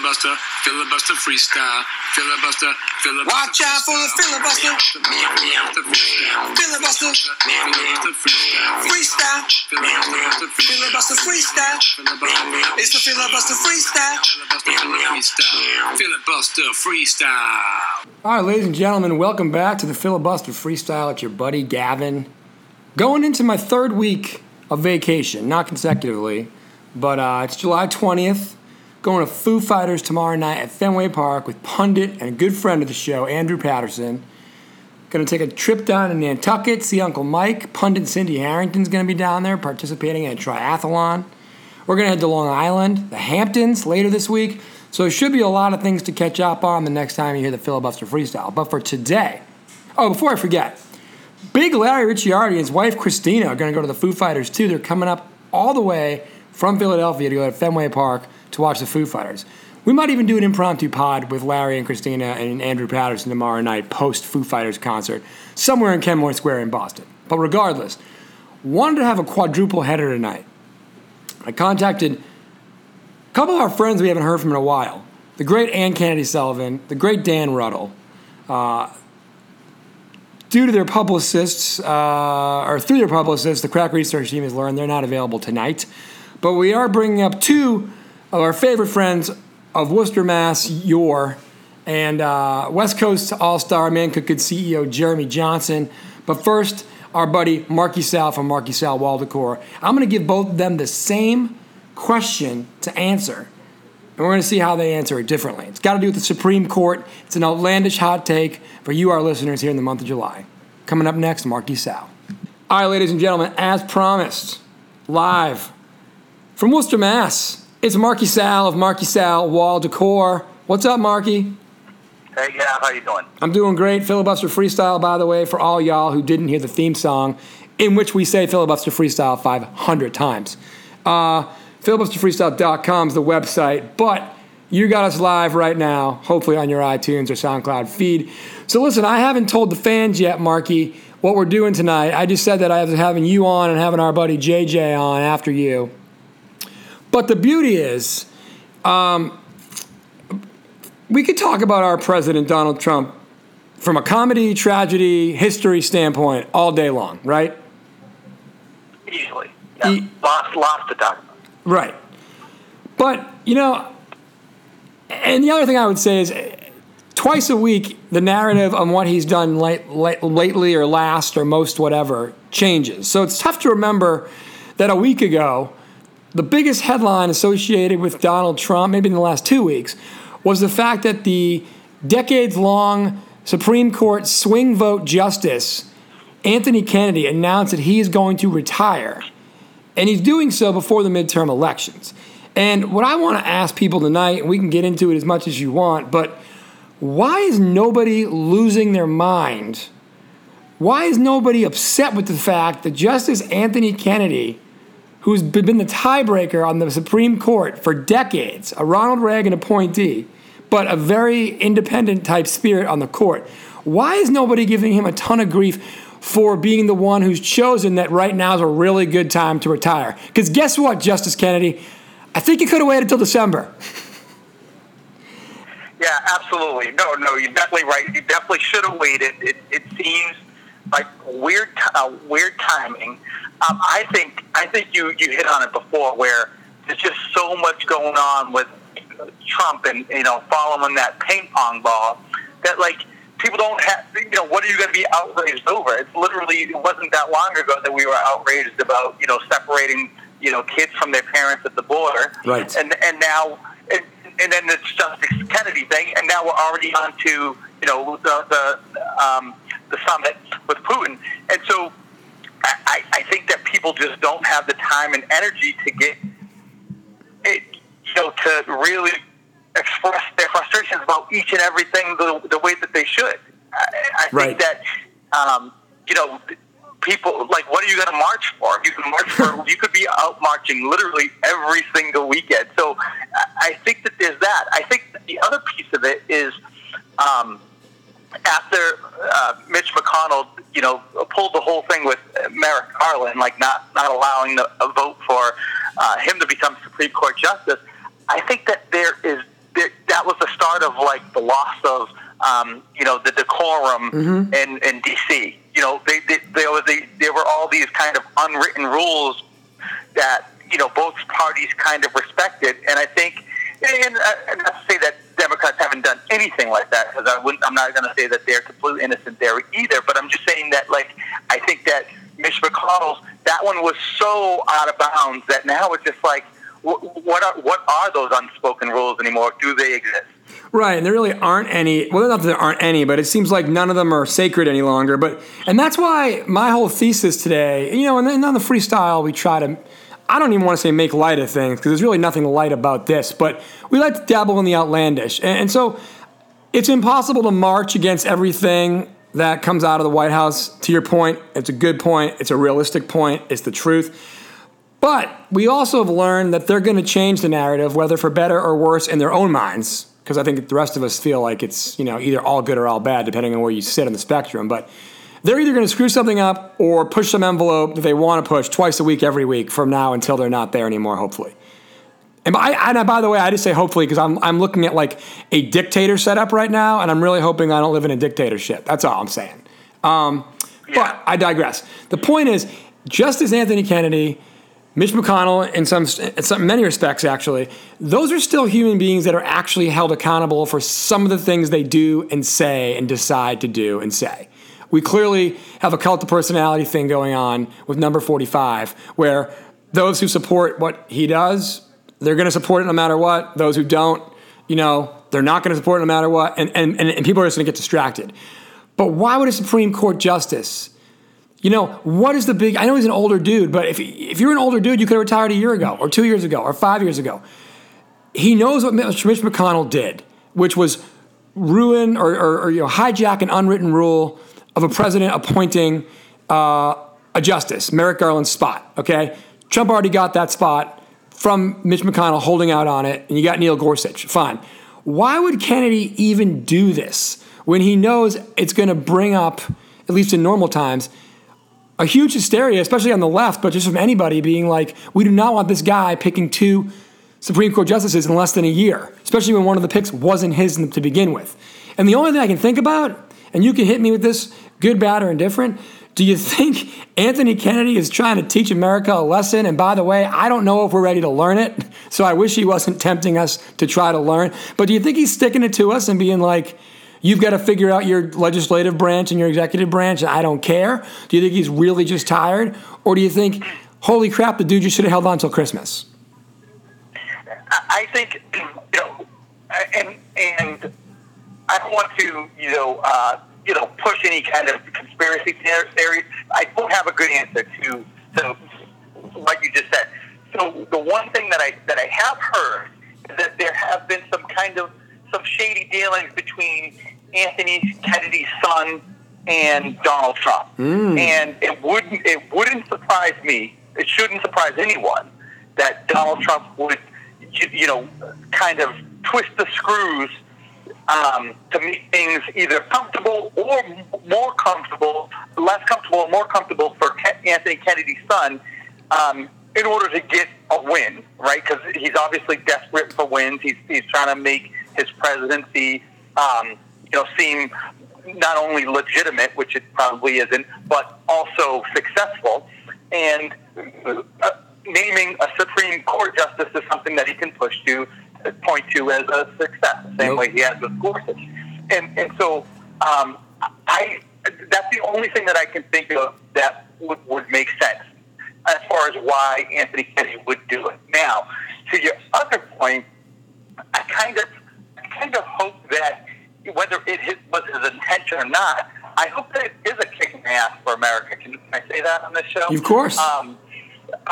filibuster, filibuster freestyle, filibuster, filibuster. Watch out for the filibuster. Filibuster, freestyle. Filibuster freestyle. It's the filibuster freestyle. Filibuster freestyle. All right, ladies and gentlemen, welcome back to the filibuster freestyle. It's your buddy Gavin. Going into my third week of vacation, not consecutively, but it's July 20th. Going to Foo Fighters tomorrow night at Fenway Park with Pundit and a good friend of the show, Andrew Patterson. Going to take a trip down to Nantucket, see Uncle Mike. Pundit Cindy Harrington's going to be down there participating in a triathlon. We're going to head to Long Island, the Hamptons, later this week. So there should be a lot of things to catch up on the next time you hear the filibuster freestyle. But for today, before I forget, Big Larry Ricciardi and his wife Christina are going to go to the Foo Fighters too. They're coming up all the way from Philadelphia to go to Fenway Park to watch the Foo Fighters. We might even do an impromptu pod with Larry and Christina and Andrew Patterson tomorrow night post Foo Fighters concert somewhere in Kenmore Square in Boston. But regardless, wanted to have a quadruple header tonight. I contacted a couple of our friends we haven't heard from in a while. The great Ann Kennedy Sullivan, the great Dan Ruttle. Due to their publicists, or through their publicists, the Crack Research Team has learned they're not available tonight. But we are bringing up two of our favorite friends of Worcester, Mass, and West Coast All-Star Man Cook Good CEO Jeremy Johnson. But first, our buddy Marky Sal from Marky Sal Wall Decor. I'm going to give both of them the same question to answer, and we're going to see how they answer it differently. It's got to do with the Supreme Court. It's an outlandish hot take for you, our listeners, here in the month of July. Coming up next, Marky Sal. All right, ladies and gentlemen, as promised, live from Worcester, Mass, it's Marky Sal of Marky Sal Wall Decor. What's up, Marky? Hey, yeah, how you doing? I'm doing great. Filibuster Freestyle, by the way, for all y'all who didn't hear the theme song, in which we say Filibuster Freestyle 500 times. Filibusterfreestyle.com is the website, but you got us live right now, hopefully on your iTunes or SoundCloud feed. So listen, I haven't told the fans yet, Marky, what we're doing tonight. I just said that I was having you on and having our buddy JJ on after you. But the beauty is, we could talk about our president, Donald Trump, from a comedy, tragedy, history standpoint all day long, right? Easily. Yeah. Lots to talk about. Right. But, you know, and the other thing I would say is twice a week, the narrative on what he's done lately or last or most whatever changes. So it's tough to remember that a week ago, the biggest headline associated with Donald Trump, maybe in the last 2 weeks, was the fact that the decades-long Supreme Court swing vote justice, Anthony Kennedy, announced that he is going to retire. And he's doing so before the midterm elections. And what I want to ask people tonight, and we can get into it as much as you want, but why is nobody losing their mind? Why is nobody upset with the fact that Justice Anthony Kennedy, who's been the tiebreaker on the Supreme Court for decades, a Ronald Reagan appointee, but a very independent type spirit on the court, why is nobody giving him a ton of grief for being the one who's chosen that right now is a really good time to retire? Because guess what, Justice Kennedy? I think you could have waited till December. Yeah, absolutely. No, you're definitely right. You definitely should have waited. It seems like weird timing. I think you hit on it before, where there's just so much going on with Trump and, you know, following that ping pong ball that, like, people don't have, you know, what are you going to be outraged over? It's literally, it wasn't that long ago that we were outraged about, you know, separating, you know, kids from their parents at the border. Right. And now, and then it's Justice Kennedy thing, and now we're already on to, you know, the summit with Putin. And so I think that people just don't have the time and energy to get it, you know, to really express their frustrations about each and everything the way that they should. I think that, you know, people, like, what are you going to march for? You can march for, you could be out marching literally every single weekend. So I think that there's that. I think that the other piece of it is after Mitch McConnell, you know, pulled the whole thing with Merrick Garland, like not allowing a vote for him to become Supreme Court Justice, I think that there is, part of like the loss of the decorum in DC. You know, there were all these kind of unwritten rules that both parties kind of respected, and I think, and not to say that Democrats haven't done anything like that, because I'm not going to say that they're completely innocent there either. But I'm just saying that, like, I think that Mitch McConnell's, that one was so out of bounds that now it's just like, what are those unspoken rules anymore? Do they exist? Right, and there really aren't any. Well, not that there aren't any, but it seems like none of them are sacred any longer. And that's why my whole thesis today, and then on the freestyle we try to, I don't even want to say make light of things, because there's really nothing light about this, but we like to dabble in the outlandish. And so it's impossible to march against everything that comes out of the White House. To your point, it's a good point. It's a realistic point. It's the truth. But we also have learned that they're going to change the narrative, whether for better or worse, in their own minds, because I think the rest of us feel like it's, either all good or all bad, depending on where you sit on the spectrum. But they're either going to screw something up or push some envelope that they want to push twice a week, every week from now until they're not there anymore, hopefully. And by the way, I just say hopefully because I'm looking at like a dictator setup right now, and I'm really hoping I don't live in a dictatorship. That's all I'm saying. But I digress. The point is, just as Anthony Kennedy, Mitch McConnell, in many respects, actually, those are still human beings that are actually held accountable for some of the things they do and say and decide to do and say. We clearly have a cult of personality thing going on with number 45, where those who support what he does, they're going to support it no matter what. Those who don't, they're not going to support it no matter what. And people are just going to get distracted. But why would a Supreme Court justice, what is the big, I know he's an older dude, but if you're an older dude, you could have retired a year ago or 2 years ago or 5 years ago. He knows what Mitch McConnell did, which was ruin or hijack an unwritten rule of a president appointing a justice, Merrick Garland's spot, okay? Trump already got that spot from Mitch McConnell holding out on it, and you got Neil Gorsuch, fine. Why would Kennedy even do this when he knows it's going to bring up, at least in normal times, a huge hysteria, especially on the left, but just from anybody being like, we do not want this guy picking two Supreme Court justices in less than a year, especially when one of the picks wasn't his to begin with. And the only thing I can think about, and you can hit me with this, good, bad, or indifferent. Do you think Anthony Kennedy is trying to teach America a lesson? And by the way, I don't know if we're ready to learn it, so I wish he wasn't tempting us to try to learn. But do you think he's sticking it to us and being like, you've got to figure out your legislative branch and your executive branch, and I don't care? Do you think he's really just tired? Or do you think, holy crap, the dude just should have held on till Christmas? I think, and I don't want to, push any kind of conspiracy theories. I don't have a good answer to what you just said. So the one thing that I have heard is that there have been some shady dealings between Anthony Kennedy's son and Donald Trump. And it wouldn't surprise me. It shouldn't surprise anyone that Donald Trump would, kind of twist the screws to make things either comfortable or more comfortable, less comfortable or more comfortable for Anthony Kennedy's son in order to get a win, right? Because he's obviously desperate for wins. He's trying to make his presidency, seem not only legitimate, which it probably isn't, but also successful. And naming a Supreme Court justice is something that he can push to, point to as a success, the same way he has with Gorsuch. And so that's the only thing that I can think of that would make sense as far as why Anthony Kennedy would do it. Now, to your other point, I kind of hope that whether it was his intention or not, I hope that it is a kick in the ass for America. Can I say that on this show? Of course.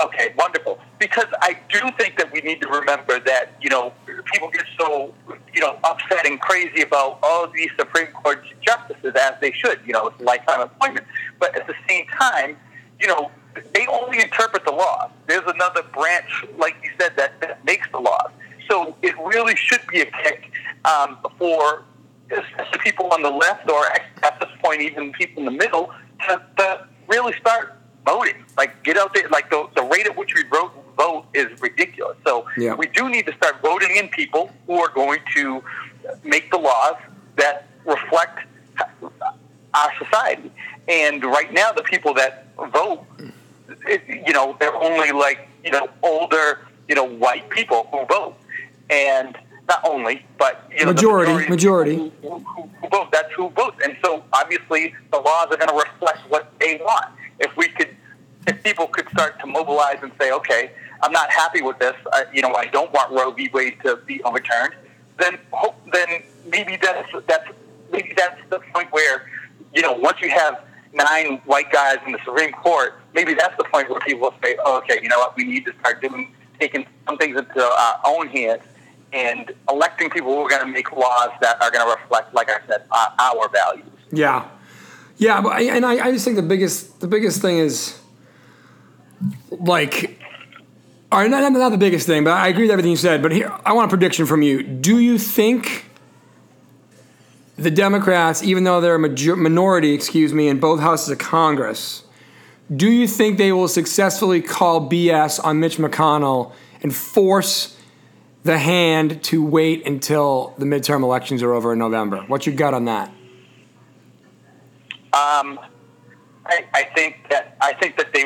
Okay, wonderful. Because I do think that we need to remember that, people get so, upset and crazy about all these Supreme Court justices, as they should, it's a lifetime appointment. But at the same time, they only interpret the law. There's another branch, like you said, that makes the laws. So it really should be a kick for people on the left, or at this point, even people in the middle, to really start voting. Like, get out there. Like, the rate at which we vote is ridiculous. So we do need to start voting in people who are going to make the laws that reflect our society. And right now, the people that vote, they're only older, white people who vote. And not only, but majority. Who vote, that's who votes. And so obviously the laws are going to reflect what they want. If people could start to mobilize and say, okay, I'm not happy with this, I don't want Roe v. Wade to be overturned, then maybe that's the point where, once you have 9 white guys in the Supreme Court, maybe that's the point where people will say, oh, okay, you know what, we need to start taking some things into our own hands and electing people who are going to make laws that are going to reflect, like I said, our values. Yeah. Yeah, and I just think the biggest thing is, not the biggest thing, but I agree with everything you said, but here, I want a prediction from you. Do you think the Democrats, even though they're a minority, in both houses of Congress, do you think they will successfully call BS on Mitch McConnell and force the hand to wait until the midterm elections are over in November? What's your gut on that? I think that they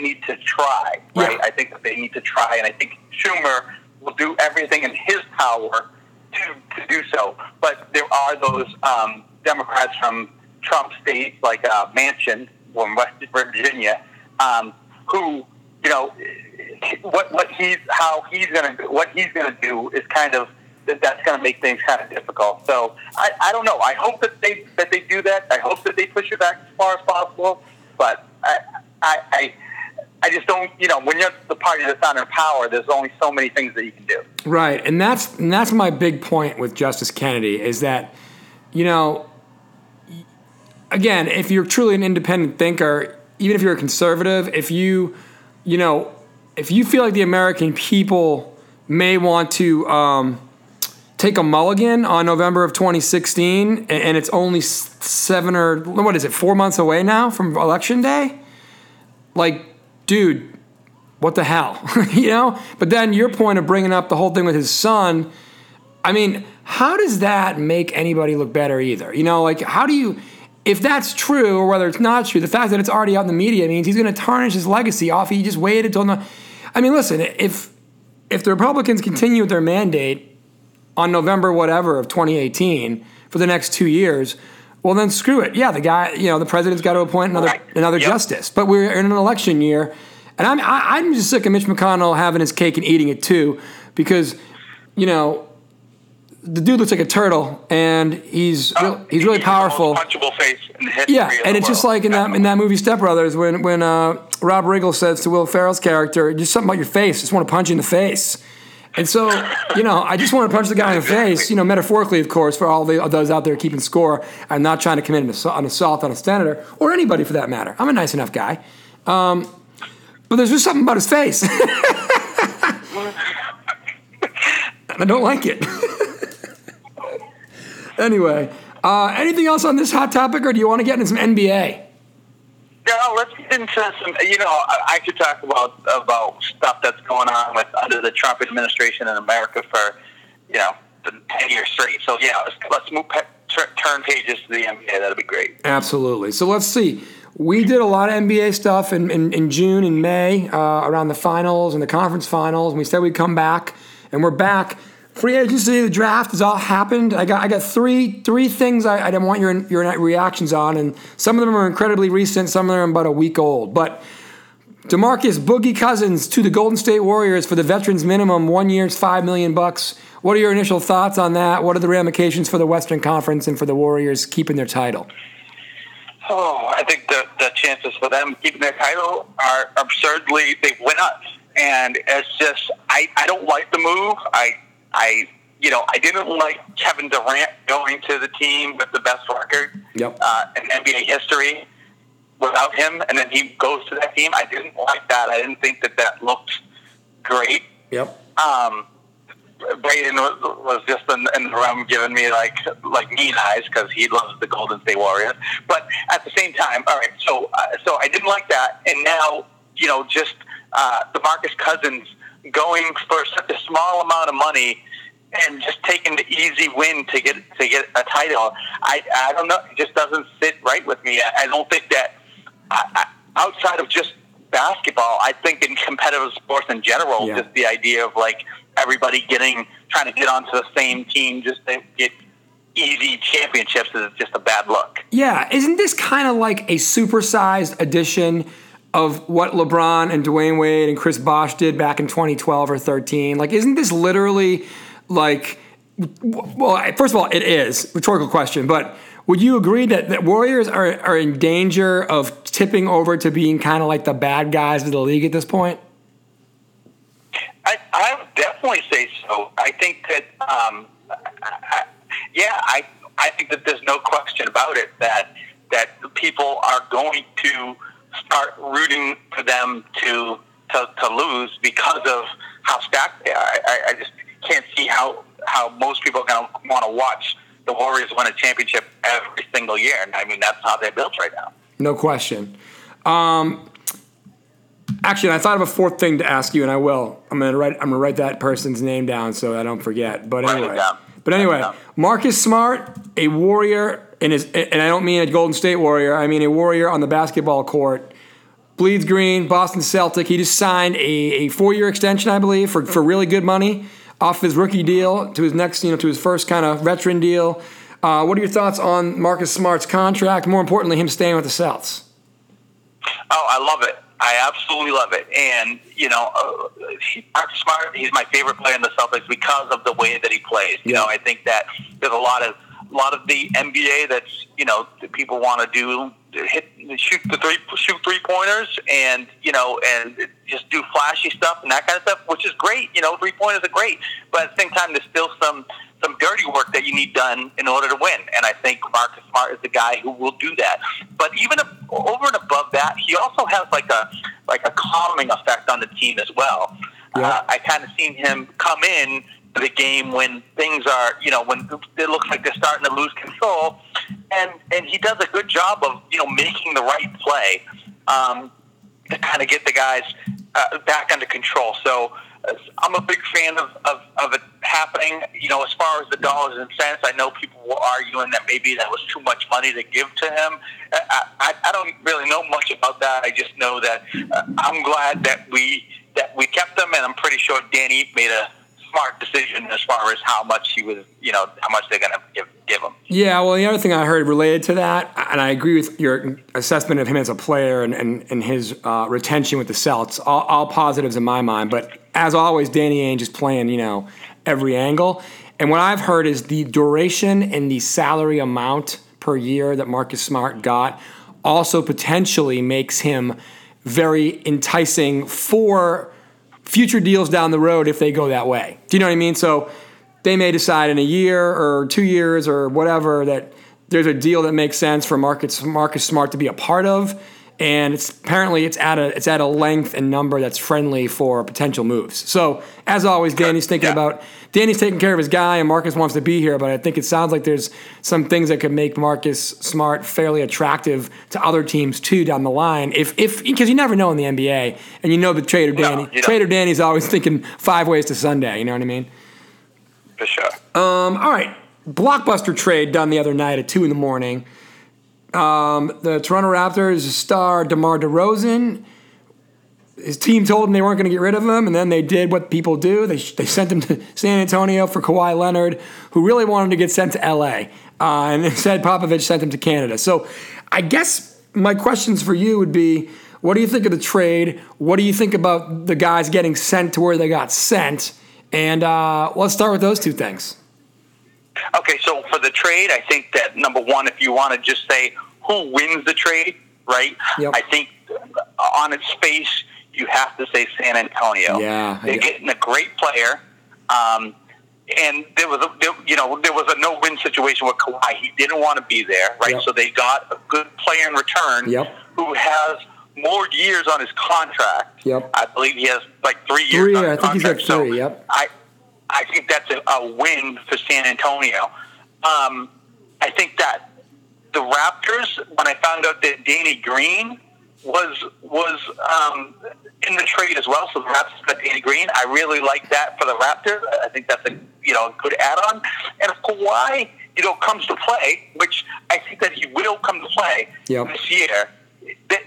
need to try, right? Yeah. I think that they need to try, and I think Schumer will do everything in his power to do so. But there are those Democrats from Trump state, like Manchin from West Virginia, who what he's going to do is kind of that's going to make things kind of difficult. So I don't know. I hope that they do that. I hope that they push it back as far as possible. But I just don't, when you're the party that's not in power, there's only so many things that you can do. Right. And that's my big point with Justice Kennedy is that, again, if you're truly an independent thinker, even if you're a conservative, if you feel like the American people may want to take a mulligan on November of 2016, and it's only 4 months away now from Election Day? Like, dude, what the hell? But then your point of bringing up the whole thing with his son, I mean, how does that make anybody look better either? If that's true or whether it's not true, the fact that it's already out in the media means he's going to tarnish his legacy off. He just waited till now. I mean, listen, if the Republicans continue with their mandate on November whatever of 2018 for the next 2 years, well then screw it. Yeah, the guy, the president's got to appoint another justice. But we're in an election year, and I'm just sick of Mitch McConnell having his cake and eating it too, because the dude looks like a turtle, and he's really powerful. The most punchable face in the history of the world. And it's just like in that movie Step Brothers when Rob Riggle says to Will Ferrell's character, "Just something about your face. Just want to punch you in the face." And so, I just want to punch the guy in the face, metaphorically, of course, for all those out there keeping score. I'm not trying to commit an assault on a senator or anybody for that matter. I'm a nice enough guy. But there's just something about his face. I don't like it. Anyway, anything else on this hot topic, or do you want to get into some NBA? No, let's get into some. I could talk about stuff that's going on with under the Trump administration in America for, 10 years straight. So yeah, let's move turn pages to the NBA. That'd be great. Absolutely. So let's see. We did a lot of NBA stuff in June and May around the finals and the conference finals, and we said we'd come back, and we're back. Free agency, the draft has all happened. I got three things I didn't want your reactions on, and some of them are incredibly recent, some of them are about a week old. But DeMarcus Boogie Cousins to the Golden State Warriors for the veterans minimum, 1 year's $5 million. What are your initial thoughts on that? What are the ramifications for the Western Conference and for the Warriors keeping their title? Oh, I think the chances for them keeping their title are absurdly, they went up. And it's just, I don't like the move. I didn't like Kevin Durant going to the team with the best record in NBA history without him, and then he goes to that team. I didn't like that. I didn't think that looked great. Yep. Braden was just in the room giving me like mean eyes because he loves the Golden State Warriors. But at the same time, all right. So I didn't like that, and now DeMarcus Cousins going for such a small amount of money and just taking the easy win to get a title. I don't know. It just doesn't sit right with me. I don't think that outside of just basketball, I think in competitive sports in general, just the idea of like everybody trying to get onto the same team just to get easy championships is just a bad look. Yeah, isn't this kind of like a supersized edition of what LeBron and Dwayne Wade and Chris Bosh did back in 2012 or 13? Like, isn't this literally like, well, first of all, it is, rhetorical question, but would you agree that Warriors are in danger of tipping over to being kind of like the bad guys of the league at this point? I would definitely say so. I think that, I think that there's no question about it that people are going to start rooting for them to lose because of how stacked they are. I just can't see how most people are going to want to watch the Warriors win a championship every single year. And I mean, that's how they're built right now. No question. Actually, I thought of a fourth thing to ask you, and I will. I'm gonna write that person's name down so I don't forget. But anyway, Marcus Smart, a Warrior, and I don't mean a Golden State Warrior. I mean a Warrior on the basketball court. Bleeds green, Boston Celtic. He just signed a 4-year extension, I believe, for really good money off his rookie deal to his next, to his first kind of veteran deal. What are your thoughts on Marcus Smart's contract? More importantly, him staying with the Celts. Oh, I love it. I absolutely love it. And, Marcus Smart, he's my favorite player in the Celtics because of the way that he plays. I think that there's a lot of the NBA that's, that people want to do, shoot three-pointers and just do flashy stuff and that kind of stuff, which is great. Three-pointers are great. But at the same time, there's still some dirty work that you need done in order to win. And I think Marcus Smart is the guy who will do that. But even over and above that, he also has like a calming effect on the team as well. Yeah. I kind of seen him come in to the game when things are, when it looks like they're starting to lose control. And he does a good job of, making the right play to kind of get the guys back under control. So, I'm a big fan of it happening. As far as the dollars and cents, I know people were arguing that maybe that was too much money to give to him. I don't really know much about that. I just know that I'm glad that we kept him, and I'm pretty sure Danny made a smart decision as far as how much he was, how much they're going to give him. Yeah, well, the other thing I heard related to that, and I agree with your assessment of him as a player and his retention with the Celts, all positives in my mind. But as always, Danny Ainge is playing, every angle. And what I've heard is the duration and the salary amount per year that Marcus Smart got also potentially makes him very enticing for future deals down the road if they go that way. Do you know what I mean? So they may decide in a year or 2 years or whatever that there's a deal that makes sense for Marcus Smart to be a part of, and it's at a length and number that's friendly for potential moves. So as always, Danny's taking care of his guy, and Marcus wants to be here. But I think it sounds like there's some things that could make Marcus Smart fairly attractive to other teams too down the line, if because you never know in the NBA, and the trader Danny. No, trader Danny's always thinking 5 ways to Sunday. You know what I mean? For sure. All right. Blockbuster trade done the other night at 2 in the morning. The Toronto Raptors star DeMar DeRozan, his team told him they weren't going to get rid of him, and then they did what people do. They sent him to San Antonio for Kawhi Leonard, who really wanted to get sent to L.A., and instead Popovich sent him to Canada. So I guess my questions for you would be, what do you think of the trade? What do you think about the guys getting sent to where they got sent? And let's start with those two things. Okay, so for the trade, I think that, number one, if you want to just say who wins the trade, right? Yep. I think on its face, you have to say San Antonio. Yeah, they're getting a great player, and there was a no-win situation with Kawhi. He didn't want to be there, right? Yep. So they got a good player in return who has more years on his contract. Yep. I believe he has like 3 years on his contract. He's got 3, yep. I think that's a win for San Antonio. I think that the Raptors, when I found out that Danny Green was in the trade as well. So the Raptors got Danny Green. I really like that for the Raptors. I think that's a good add-on. And if Kawhi, comes to play, which I think that he will come to play this year, then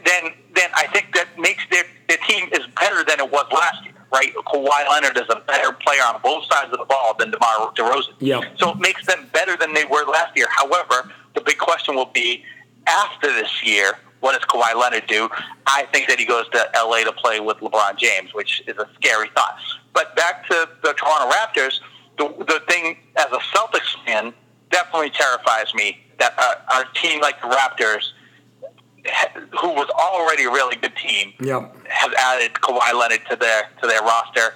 I think that makes their team is better than it was last year, right? Kawhi Leonard is a better player on both sides of the ball than DeMar DeRozan. Yep. So it makes them better than they were last year. However, the big question will be, after this year, what does Kawhi Leonard do? I think that he goes to LA to play with LeBron James, which is a scary thought. But back to the Toronto Raptors, the thing as a Celtics fan definitely terrifies me that our team like the Raptors, who was already a really good team, has added Kawhi Leonard to their roster,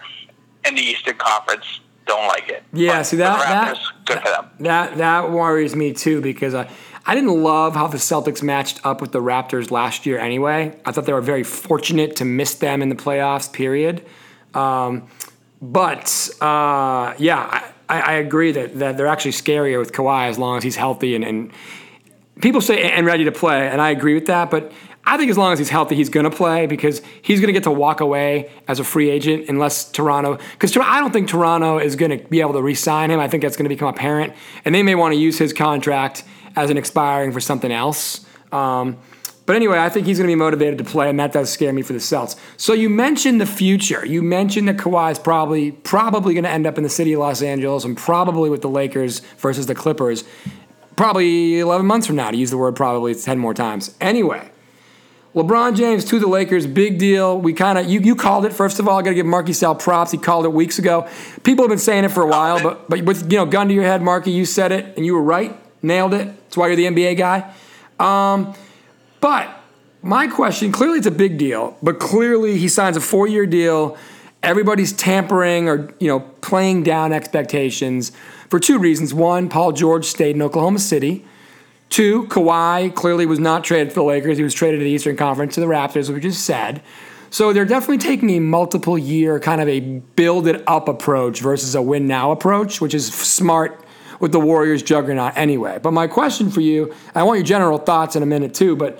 and the Eastern Conference don't like it. Yeah, but see good for them. That worries me too, because I didn't love how the Celtics matched up with the Raptors last year anyway. I thought they were very fortunate to miss them in the playoffs, period. I agree that they're actually scarier with Kawhi as long as he's healthy and people say and ready to play, and I agree with that, but I think as long as he's healthy, he's going to play because he's going to get to walk away as a free agent unless Toronto – because I don't think Toronto is going to be able to re-sign him. I think that's going to become apparent, and they may want to use his contract – as an expiring for something else. But anyway, I think he's going to be motivated to play, and that does scare me for the Celts. So you mentioned the future. You mentioned that Kawhi is probably going to end up in the city of Los Angeles and probably with the Lakers versus the Clippers probably 11 months from now, to use the word probably 10 more times. Anyway, LeBron James to the Lakers, big deal. We kind of you called it. First of all, I got to give Marky Sal props. He called it weeks ago. People have been saying it for a while, but with gun to your head, Marky, you said it, and you were right. Nailed it. That's why you're the NBA guy. But my question, clearly it's a big deal, but clearly he signs a 4-year deal. Everybody's tampering or, playing down expectations for two reasons. One, Paul George stayed in Oklahoma City. Two, Kawhi clearly was not traded to the Lakers. He was traded to the Eastern Conference to the Raptors, which is sad. So they're definitely taking a multiple-year kind of a build-it-up approach versus a win-now approach, which is smart with the Warriors juggernaut anyway. But my question for you, I want your general thoughts in a minute too, but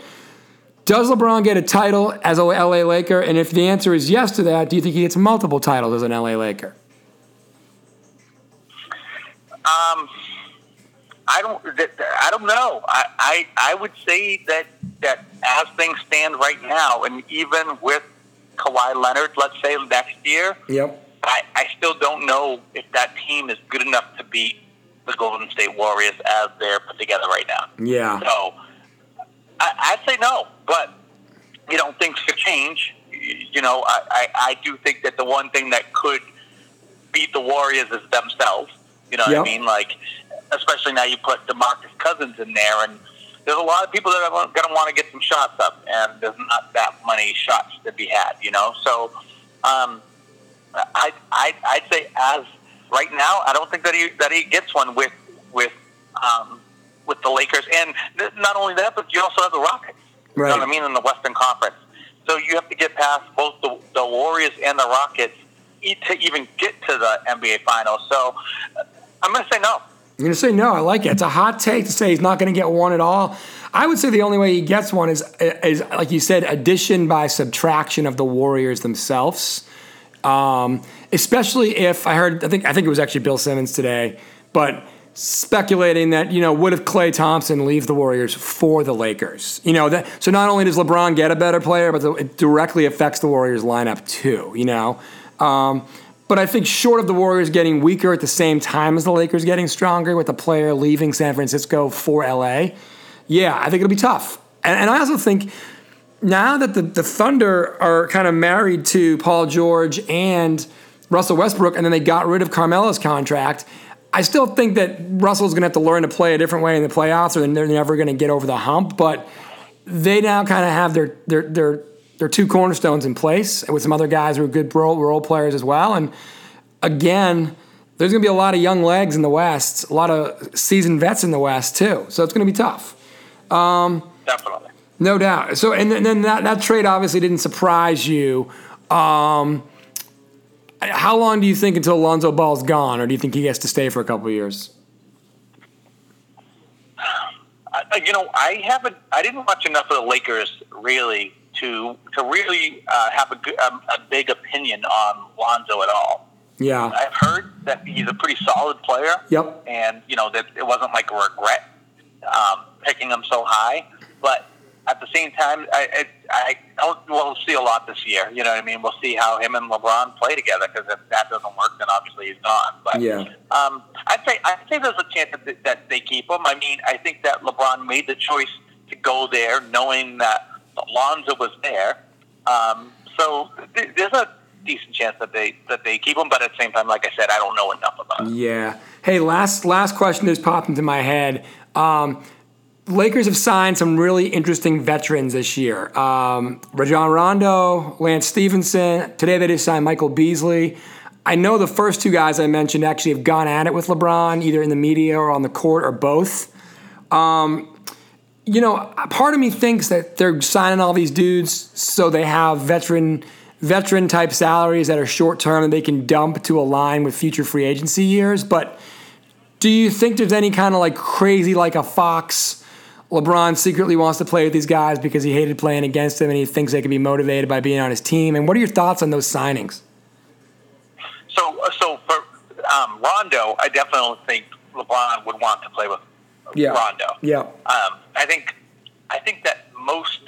does LeBron get a title as a LA Laker? And if the answer is yes to that, do you think he gets multiple titles as an LA Laker? I don't know. I would say that as things stand right now, and even with Kawhi Leonard, let's say next year, I still don't know if that team is good enough to beat the Golden State Warriors as they're put together right now. Yeah. So I'd say no, but things could change. I do think that the one thing that could beat the Warriors is themselves. What I mean? Like, especially now you put DeMarcus Cousins in there, and there's a lot of people that are going to want to get some shots up, and there's not that many shots to be had. So I'd say as right now, I don't think that he gets one with the Lakers, and not only that, but you also have the Rockets. Right. You know what I mean, in the Western Conference. So you have to get past both the Warriors and the Rockets to even get to the NBA Finals. So I'm going to say no. You're going to say no. I like it. It's a hot take to say he's not going to get one at all. I would say the only way he gets one is like you said, addition by subtraction of the Warriors themselves. Especially if I think it was actually Bill Simmons today, but speculating that, what if Klay Thompson leaves the Warriors for the Lakers? So not only does LeBron get a better player, but it directly affects the Warriors lineup too, But I think short of the Warriors getting weaker at the same time as the Lakers getting stronger with a player leaving San Francisco for LA, I think it'll be tough. And I also think now that the Thunder are kind of married to Paul George and Russell Westbrook, and then they got rid of Carmelo's contract, I still think that Russell's going to have to learn to play a different way in the playoffs, or they're never going to get over the hump. But they now kind of have their two cornerstones in place, and with some other guys who are good role players as well. And again, there's going to be a lot of young legs in the West, a lot of seasoned vets in the West too. So it's going to be tough. Definitely, no doubt. So and then that trade obviously didn't surprise you. How long do you think until Lonzo Ball's gone, or do you think he gets to stay for a couple of years? I didn't watch enough of the Lakers really to really have a big opinion on Lonzo at all. Yeah, I've heard that he's a pretty solid player. Yep, and you know that it wasn't like a regret picking him so high, but at the same time, we'll see a lot this year. You know what I mean? We'll see how him and LeBron play together, because if that doesn't work, then obviously he's gone. But yeah. I'd say there's a chance that they keep him. I mean, I think that LeBron made the choice to go there, knowing that Lonzo was there. So there's a decent chance that they keep him, but at the same time, like I said, I don't know enough about it. Yeah. Hey, last question just popped into my head. Lakers have signed some really interesting veterans this year. Rajon Rondo, Lance Stevenson. Today they just signed Michael Beasley. I know the first two guys I mentioned actually have gone at it with LeBron, either in the media or on the court or both. You know, part of me thinks that they're signing all these dudes so they have veteran type salaries that are short term and they can dump to align with future free agency years. But do you think there's any kind of like crazy, like a Fox? LeBron secretly wants to play with these guys because he hated playing against them and he thinks they can be motivated by being on his team. And what are your thoughts on those signings? So for Rondo, I definitely think LeBron would want to play with Rondo. Yeah. I think that most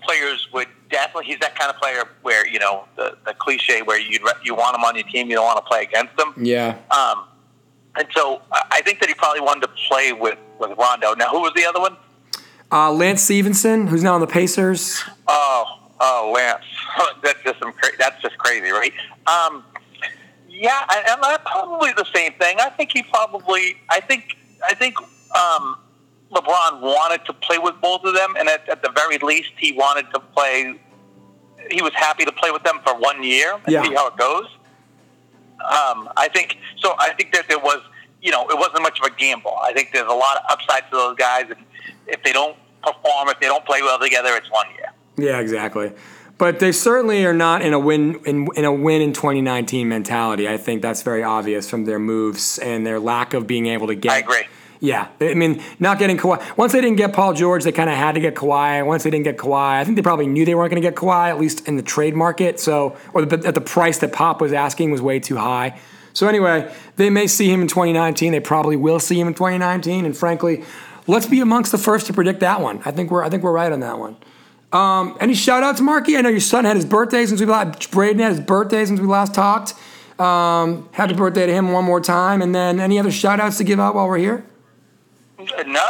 players would definitely. He's that kind of player where, you know, the cliche where you want him on your team, you don't want to play against him. Yeah. And so I think that he probably wanted to play with Rondo. Now, who was the other one? Lance Stevenson, who's now on the Pacers. Oh, Lance. That's just crazy, right? Yeah, and that's probably the same thing. I think LeBron wanted to play with both of them, and at the very least, he wanted to play. He was happy to play with them for 1 year and see how it goes. I think that there was, you know, it wasn't much of a gamble. I think there's a lot of upside to those guys, and if they don't perform, if they don't play well together, it's 1 year. Yeah, exactly. But they certainly are not in a win in 2019 mentality. I think that's very obvious from their moves and their lack of being able to get. I agree. Yeah, I mean, not getting Kawhi. Once they didn't get Paul George, they kind of had to get Kawhi. Once they didn't get Kawhi, I think they probably knew they weren't going to get Kawhi, at least in the trade market. So, at the price that Pop was asking was way too high. So anyway, they may see him in 2019. They probably will see him in 2019. And frankly, let's be amongst the first to predict that one. I think we're right on that one. Any shout-outs, Marky? I know your son had his birthday since we last. Braden had his birthday since we last talked. Happy birthday to him one more time. And then any other shout-outs to give out while we're here? No. I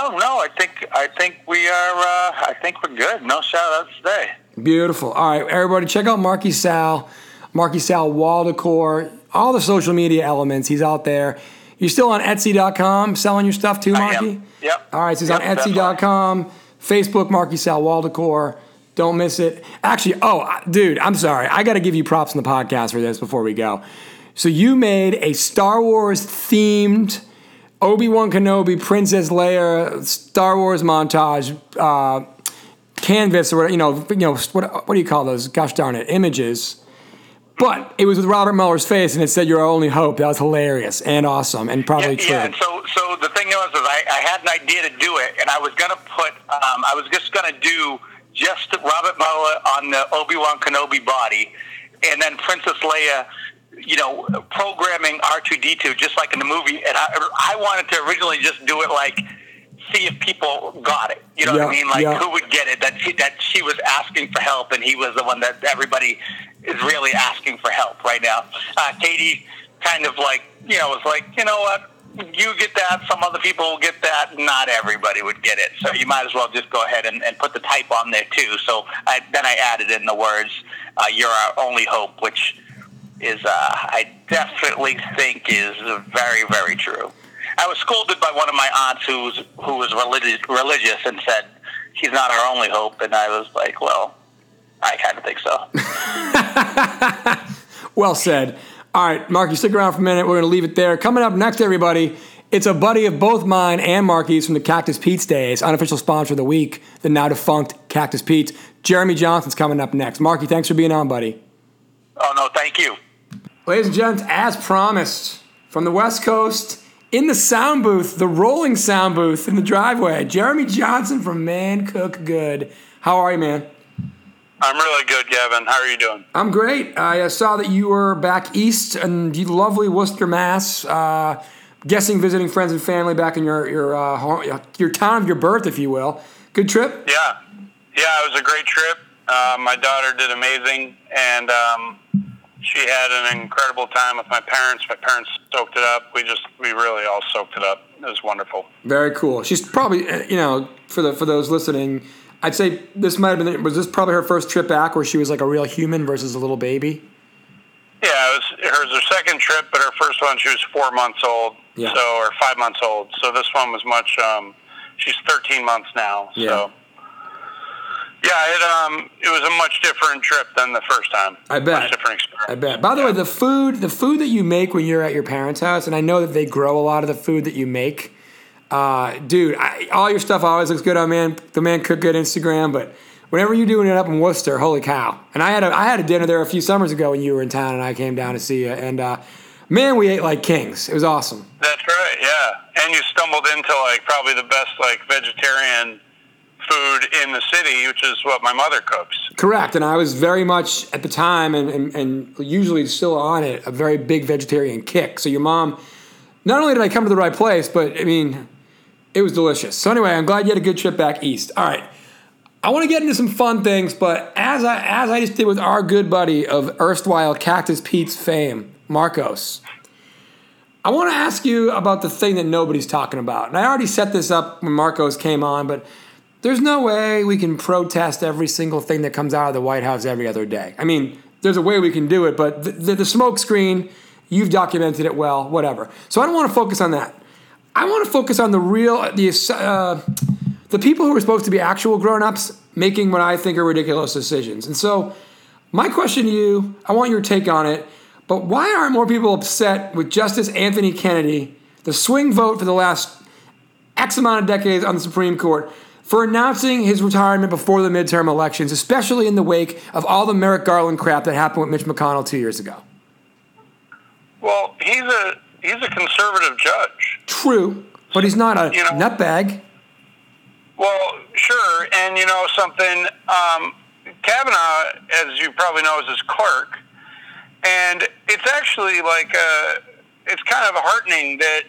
think we are. I think we're good. No shout-outs today. Beautiful. All right, everybody, check out Marky Sal Wall Decor. All the social media elements. He's out there. You're still on Etsy.com selling your stuff too, Marky? Yep. All right, so he's on Etsy.com, Facebook, Marky Sal Wall Decor. Don't miss it. Actually, dude, I'm sorry. I got to give you props in the podcast for this before we go. So you made a Star Wars themed Obi-Wan Kenobi, Princess Leia, Star Wars montage, canvas or whatever, you know, what do you call those? Gosh darn it, images. But it was with Robert Mueller's face, and it said, "You're our only hope." That was hilarious and awesome, and probably true. Yeah. And so the thing was, I had an idea to do it, and I was gonna put, I was just gonna do just Robert Mueller on the Obi-Wan Kenobi body, and then Princess Leia, you know, programming R2-D2 just like in the movie. And I wanted to originally just do it like, see if people got it. You know what I mean? Like who would get it? That she was asking for help, and he was the one that everybody is really asking for help right now. Katie kind of like, you know, was like, you know what? You get that. Some other people will get that. Not everybody would get it. So you might as well just go ahead and put the type on there too. So then I added in the words, "You're our only hope," which is I definitely think is very, very true. I was scolded by one of my aunts who was religious and said, "She's not our only hope." And I was like, well, I kind of think so. Well said. All right, Marky, stick around for a minute. We're going to leave it there. Coming up next, everybody, it's a buddy of both mine and Marky's from the Cactus Pete's days, unofficial sponsor of the week, the now defunct Cactus Pete's. Jeremy Johnson's coming up next. Marky, thanks for being on, buddy. Oh, no, thank you. Ladies and gents, as promised, from the West Coast, in the sound booth, the rolling sound booth in the driveway, Jeremy Johnson from Man Cook Good. How are you, man? I'm really good, Gavin. How are you doing? I'm great. I saw that you were back east in lovely Worcester, Mass. Guessing visiting friends and family back in your home, your town of your birth, if you will. Good trip? Yeah, it was a great trip. My daughter did amazing, and she had an incredible time with my parents. My parents soaked it up. We really all soaked it up. It was wonderful. Very cool. She's probably, for those listening, I'd say was this probably her first trip back where she was like a real human versus a little baby? Yeah, it was her second trip, but her first one she was 4 months old, or 5 months old. So this one was much. She's 13 months now. Yeah. So yeah, it was a much different trip than the first time. I bet. Much different experience. I bet. By the way, the food that you make when you're at your parents' house, and I know that they grow a lot of the food that you make. All your stuff always looks good on the Man Cook Good Instagram, but. Whenever you're doing it up in Worcester, holy cow! And I had a dinner there a few summers ago when you were in town, and I came down to see you. And man, we ate like kings. It was awesome. That's right, yeah. And you stumbled into like probably the best like vegetarian food in the city, which is what my mother cooks. Correct. And I was very much at the time, and usually still on it, a very big vegetarian kick. So your mom, not only did I come to the right place, but I mean, it was delicious. So anyway, I'm glad you had a good trip back east. All right. I want to get into some fun things, but as I just did with our good buddy of erstwhile Cactus Pete's fame, Marcos, I want to ask you about the thing that nobody's talking about. And I already set this up when Marcos came on, but there's no way we can protest every single thing that comes out of the White House every other day. I mean, there's a way we can do it, but the smoke screen, you've documented it well, whatever. So I don't want to focus on that. I want to focus on the people who are supposed to be actual grown-ups making what I think are ridiculous decisions. And so my question to you, I want your take on it, but why aren't more people upset with Justice Anthony Kennedy, the swing vote for the last X amount of decades on the Supreme Court, for announcing his retirement before the midterm elections, especially in the wake of all the Merrick Garland crap that happened with Mitch McConnell 2 years ago? Well, he's a conservative judge. True, but he's not a nutbag. Well, sure, and you know something, Kavanaugh, as you probably know, is his clerk, and it's actually it's kind of heartening that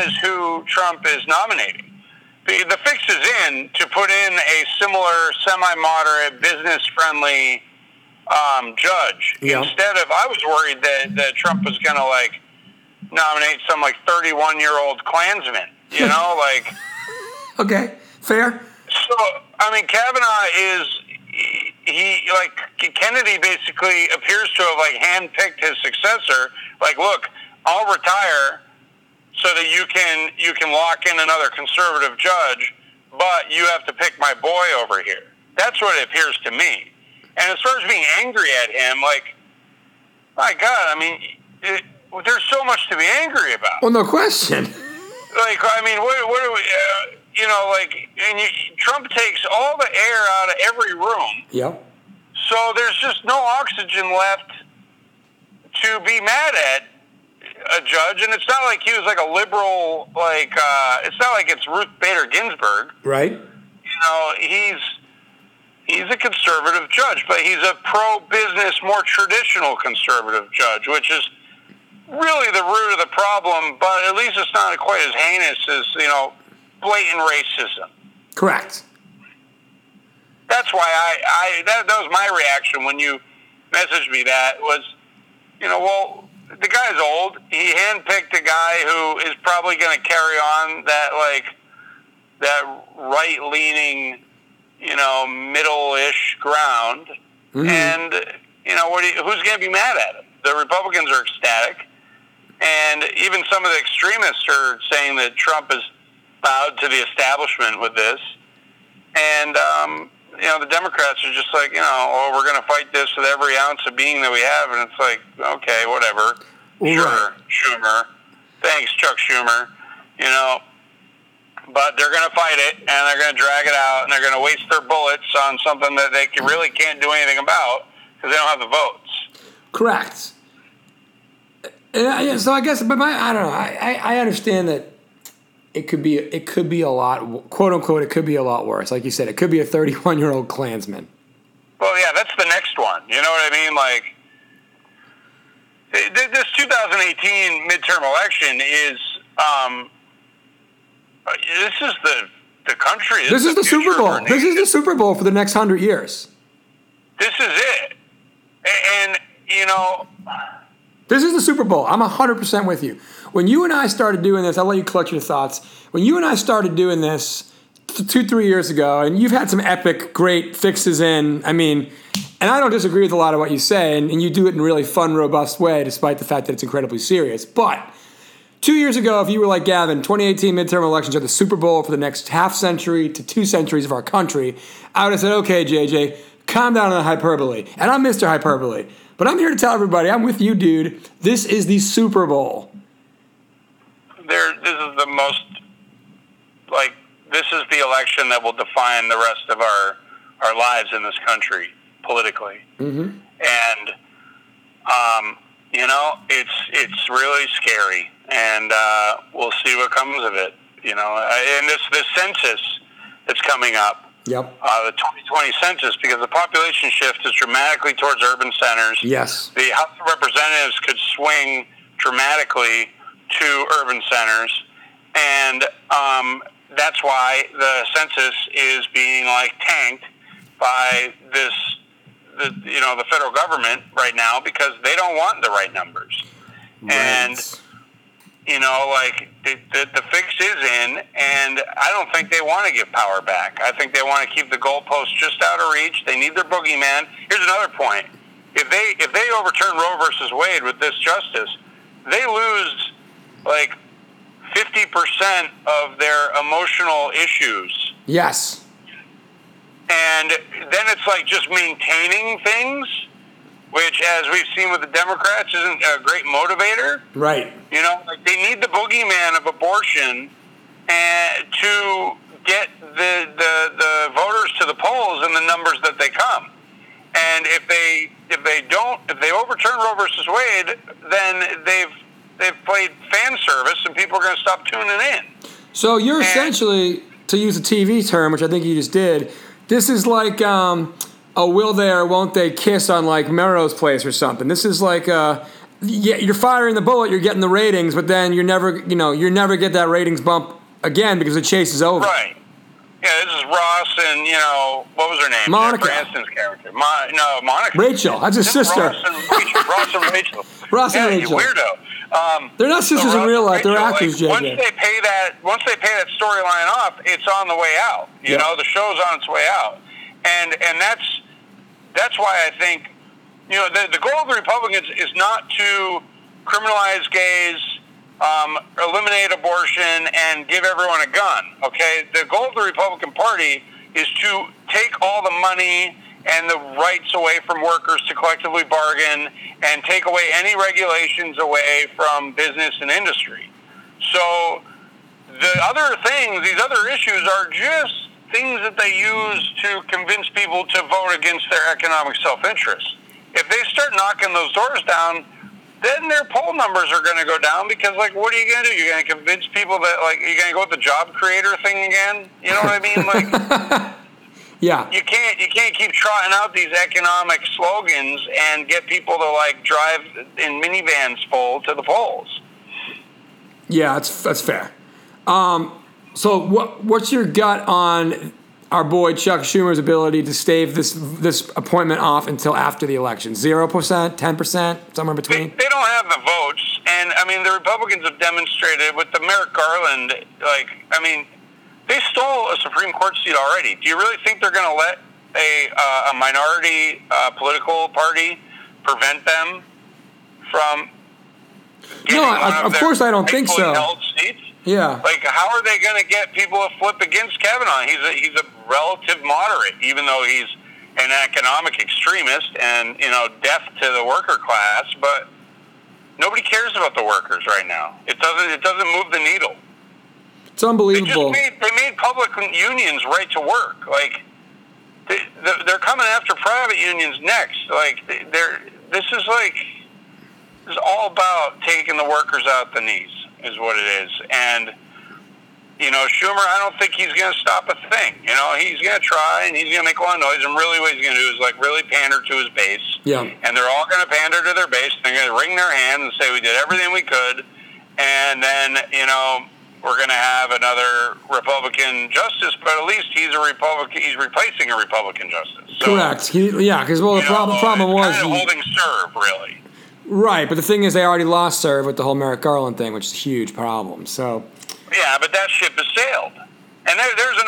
is who Trump is nominating. The fix is in to put in a similar, semi-moderate, business-friendly judge. Yeah. Instead of, I was worried that Trump was going to like nominate some like 31-year-old Klansman, you know, like... Okay, fair. So, I mean, Kavanaugh Kennedy basically appears to have, like, handpicked his successor. Like, look, I'll retire so that you can lock in another conservative judge, but you have to pick my boy over here. That's what it appears to me. And as far as being angry at him, like, my God, I mean, there's so much to be angry about. Well, no question. Like, I mean, what are we... Trump takes all the air out of every room. Yep. So there's just no oxygen left to be mad at a judge. And it's not like he was like a liberal, like, it's not like it's Ruth Bader Ginsburg. Right. You know, he's a conservative judge, but he's a pro-business, more traditional conservative judge, which is really the root of the problem, but at least it's not quite as heinous as, blatant racism. Correct. That's why that was my reaction when you messaged me that was, well, the guy's old. He handpicked a guy who is probably going to carry on that right-leaning, middle-ish ground. Mm-hmm. And, who's going to be mad at him? The Republicans are ecstatic. And even some of the extremists are saying that Trump is bowed to the establishment with this, and the Democrats are just like, we're going to fight this with every ounce of being that we have, and it's like, okay, whatever, sure, Schumer, thanks, Chuck Schumer, but they're going to fight it, and they're going to drag it out, and they're going to waste their bullets on something that they really can't do anything about because they don't have the votes. Correct. So I guess, but I don't know. I understand that. It could be a lot, quote unquote, it could be a lot worse. Like you said, it could be a 31-year-old Klansman. Well, yeah, that's the next one. You know what I mean? Like, this 2018 midterm election is, this is the country. This is the Super Bowl. This is the Super Bowl for the next 100 years. This is it. And, you know... This is the Super Bowl. I'm 100% with you. When you and I started doing this, I'll let you collect your thoughts. When you and I started doing this 2-3 years ago, and you've had some epic, great fixes in, I mean, and I don't disagree with a lot of what you say, and you do it in a really fun, robust way, despite the fact that it's incredibly serious. But 2 years ago, if you were like Gavin, 2018 midterm elections are the Super Bowl for the next half century to 2 centuries of our country, I would have said, okay, JJ, calm down on the hyperbole. And I'm Mr. Hyperbole. But I'm here to tell everybody, I'm with you, dude. This is the Super Bowl. This is the most, like, this is the election that will define the rest of our lives in this country, politically. Mm-hmm. And, you know, it's really scary. And we'll see what comes of it, you know. And this census that's coming up. Yep. The 2020 census, because the population shift is dramatically towards urban centers. Yes. The House of Representatives could swing dramatically to urban centers, and that's why the census is being like tanked by the federal government right now, because they don't want the right numbers. Right. And you know, like, the fix is in, and I don't think they want to give power back. I think they want to keep the goalposts just out of reach. They need their boogeyman. Here's another point. If they overturn Roe versus Wade with this justice, they lose, like, 50% of their emotional issues. Yes. And then it's, like, just maintaining things, which, as we've seen with the Democrats, isn't a great motivator. Right. You know, like, they need the boogeyman of abortion to get the voters to the polls in the numbers that they come. And if they overturn Roe versus Wade, then they've played fan service, and people are going to stop tuning in. So you're essentially, to use a TV term, which I think you just did, this is like... a will they or won't they kiss on, like, Melrose Place or something. This is like, you're firing the bullet, you're getting the ratings, but then you never get that ratings bump again because the chase is over. Right. Yeah, this is Ross and, you know, what was her name? Monica. Cranston's character. Monica. Rachel. That's his sister. Ross and Rachel. Ross and Rachel. You weirdo. They're not sisters in real life. They're actors, JJ. Once they pay that storyline off, it's on the way out. You know, the show's on its way out. And that's why I think, you know, the goal of the Republicans is not to criminalize gays, eliminate abortion, and give everyone a gun, okay? The goal of the Republican Party is to take all the money and the rights away from workers to collectively bargain and take away any regulations away from business and industry. So these other issues are just things that they use to convince people to vote against their economic self-interest. If they start knocking those doors down, then their poll numbers are going to go down, because, like, what are you going to do? You're going to convince people that, like, you're going to go with the job creator thing again? You know what I mean? Like, yeah, you can't keep trotting out these economic slogans and get people to, like, drive in minivans full to the polls. Yeah, that's fair. So what's your gut on our boy Chuck Schumer's ability to stave this appointment off until after the election? 0%, 10%, somewhere in between? They don't have the votes. And, I mean, the Republicans have demonstrated with the Merrick Garland, like, I mean, they stole a Supreme Court seat already. Do you really think they're going to let a minority political party prevent them from getting one of their rightfully held seats? Yeah. Like, how are they going to get people to flip against Kavanaugh? He's a relative moderate, even though he's an economic extremist and, you know, deaf to the worker class. But nobody cares about the workers right now. It doesn't move the needle. It's unbelievable. They made public unions right to work. Like, they're coming after private unions next. Like, this is all about taking the workers out the knees. Is what it is, and You know, Schumer, I don't think he's going to stop a thing. You know, he's going to try and he's going to make a lot of noise. And really what he's going to do is, like, really pander to his base. Yeah. And they're all going to pander to their base. They're going to wring their hand and say we did everything we could. And then, you know, we're going to have another Republican justice, but at least he's a Republican. He's replacing a Republican justice. So, correct. Because the problem was kind of holding serve, really. Right, but the thing is, they already lost serve with the whole Merrick Garland thing, which is a huge problem. So. Yeah, but that ship has sailed. And there's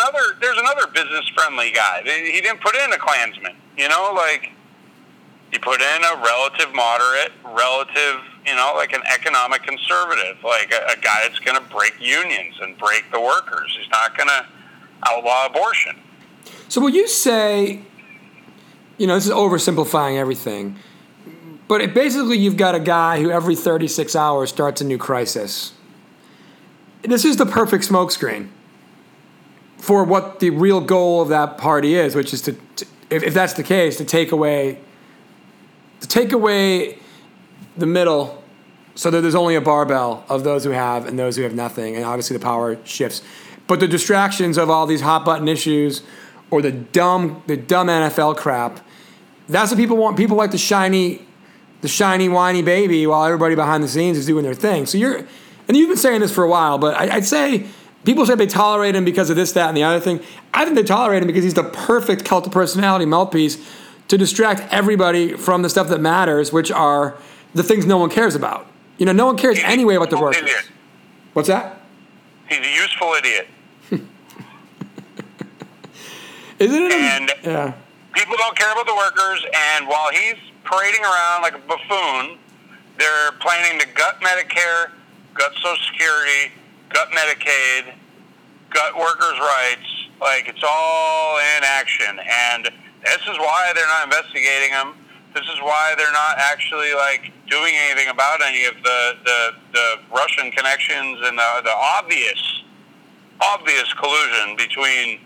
another business-friendly guy. He didn't put in a Klansman. You know, like, he put in a relative moderate, you know, like an economic conservative, like a guy that's going to break unions and break the workers. He's not going to outlaw abortion. So will you say, you know, this is oversimplifying everything, but basically you've got a guy who every 36 hours starts a new crisis. This is the perfect smokescreen for what the real goal of that party is, which is to if that's the case, to take away the middle so that there's only a barbell of those who have and those who have nothing, and obviously the power shifts. But the distractions of all these hot-button issues or the dumb NFL crap, that's what people want. People like the shiny, whiny baby while everybody behind the scenes is doing their thing. So and you've been saying this for a while, but I'd say people say they tolerate him because of this, that, and the other thing. I think they tolerate him because he's the perfect cult of personality mouthpiece to distract everybody from the stuff that matters, which are the things no one cares about. You know, no one cares anyway about the workers. Idiot. What's that? He's a useful idiot. Isn't it? People don't care about the workers, and while he's parading around like a buffoon, they're planning to gut Medicare, gut Social Security, gut Medicaid, gut workers' rights. Like, it's all in action. And this is why they're not investigating him. This is why they're not actually, like, doing anything about any of the Russian connections and the obvious collusion between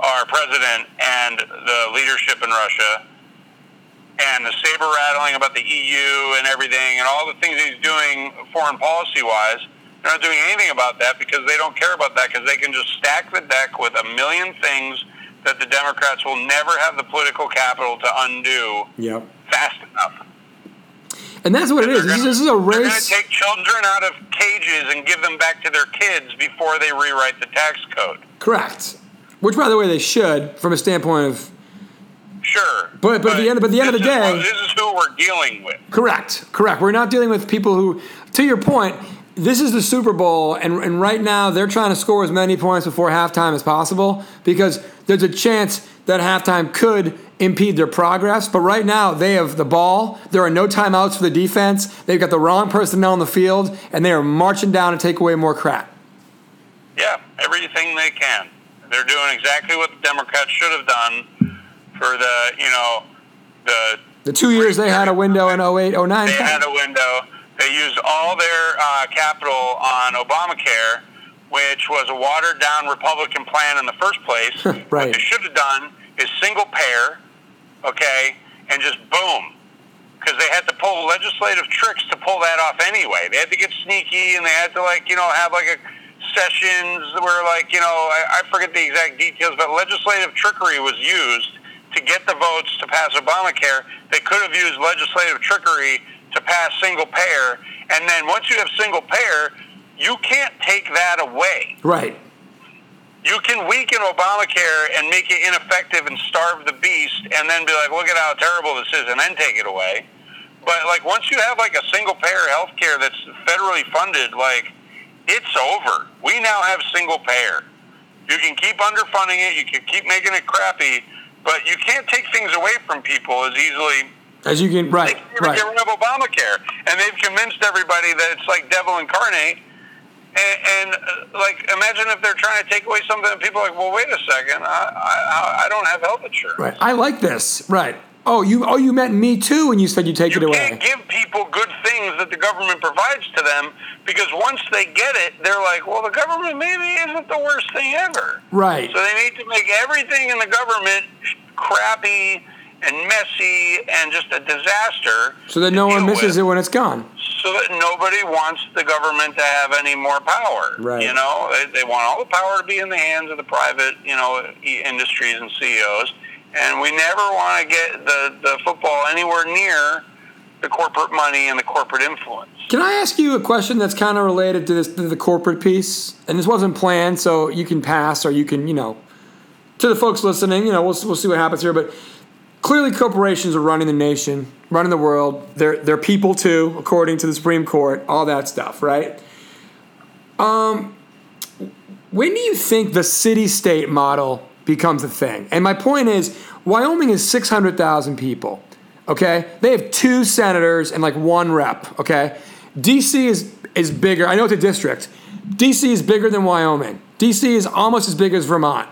our president and the leadership in Russia, and the saber-rattling about the EU and everything, and all the things he's doing foreign policy-wise. They're not doing anything about that because they don't care about that, because they can just stack the deck with a million things that the Democrats will never have the political capital to undo fast enough. And that's what it is. This is a race. They're going to take children out of cages and give them back to their kids before they rewrite the tax code. Correct. Which, by the way, they should, from a standpoint of... Sure. But at the end of the day... This is who we're dealing with. Correct. We're not dealing with people who... To your point, this is the Super Bowl, and right now they're trying to score as many points before halftime as possible because there's a chance that halftime could impede their progress. But right now they have the ball. There are no timeouts for the defense. They've got the wrong personnel on the field, and they are marching down to take away more crap. Yeah, everything they can. They're doing exactly what the Democrats should have done for the, you know, the 2 years they had a window in 08, 09. They had a window. They used all their capital on Obamacare, which was a watered-down Republican plan in the first place. Right. What they should have done is single-payer, okay, and just boom. Because they had to pull legislative tricks to pull that off anyway. They had to get sneaky, and they had to, like, you know, have, like, a... sessions where, like, you know, I forget the exact details, but legislative trickery was used to get the votes to pass Obamacare. They could have used legislative trickery to pass single payer, and then once you have single payer, you can't take that away. Right. You can weaken Obamacare and make it ineffective and starve the beast, and then be like, look at how terrible this is, and then take it away. But, like, once you have, like, a single payer health care that's federally funded, like, it's over. We now have single payer. You can keep underfunding it. You can keep making it crappy, but you can't take things away from people as easily as you can. Right. They can't get rid of Obamacare, and they've convinced everybody that it's like devil incarnate. And like, imagine if they're trying to take away something, and people are like, well, wait a second, I don't have health insurance. Right. I like this. Right. Oh, you meant me too when you said you take it away. You can't give people good things that the government provides to them, because once they get it, they're like, well, the government maybe isn't the worst thing ever. Right. So they need to make everything in the government crappy and messy and just a disaster. So that no one misses it when it's gone. so that nobody wants the government to have any more power. Right. You know, they want all the power to be in the hands of the private, you know, industries and CEOs. And we never want to get the football anywhere near the corporate money and the corporate influence. Can I ask you a question that's kind of related to this, to the corporate piece? And this wasn't planned, so you can pass, or you can, you know, to the folks listening, you know, we'll see what happens here. But clearly, corporations are running the nation, running the world. They're people too, according to the Supreme Court. All that stuff, right? When do you think the city-state model becomes a thing? And my point is, Wyoming is 600,000 people. Okay, they have 2 senators and like 1 rep. Okay, DC is bigger. I know it's a district. DC is bigger than Wyoming. DC is almost as big as Vermont.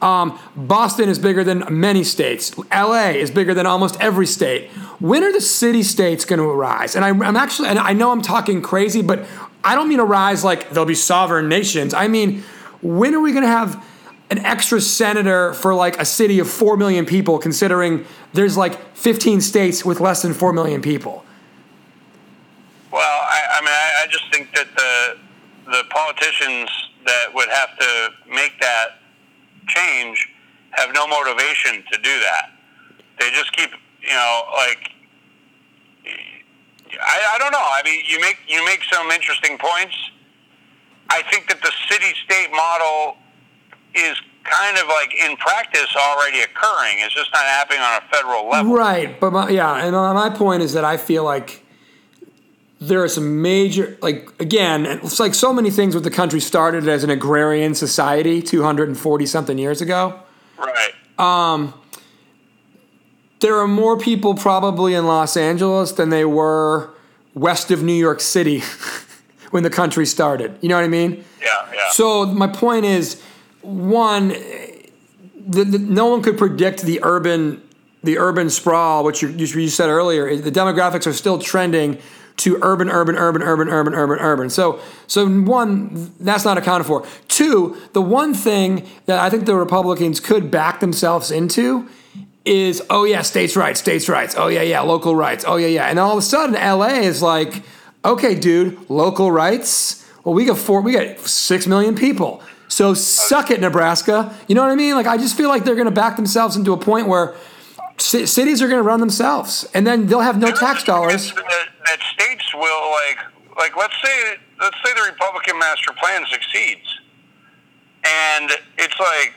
Boston is bigger than many states. LA is bigger than almost every state. When are the city-states going to arise? And I'm actually, and I know I'm talking crazy, but I don't mean arise like they'll be sovereign nations. I mean, when are we going to have an extra senator for like a city of 4 million people, considering there's like 15 states with less than 4 million people? Well, I mean, I just think that the politicians that would have to make that change have no motivation to do that. They just keep, you know, like, I don't know. I mean, you make some interesting points. I think that the city-state model is kind of like in practice already occurring. It's just not happening on a federal level. Right, but my point is that I feel like there are some major, like, again, it's like so many things with the country started as an agrarian society 240-something years ago. Right. There are more people probably in Los Angeles than they were west of New York City when the country started. You know what I mean? Yeah. So my point is, one, no one could predict the urban sprawl, which you said earlier. The demographics are still trending to urban. So one, that's not accounted for. Two, the one thing that I think the Republicans could back themselves into is, oh yeah, states' rights. Oh yeah, local rights. Oh yeah. And all of a sudden, LA is like, okay, dude, local rights. Well, we got 6 million people. So suck it, Nebraska. You know what I mean? Like, I just feel like they're going to back themselves into a point where cities are going to run themselves, and then they'll have no tax dollars. That states will like let's say the Republican master plan succeeds, and it's like,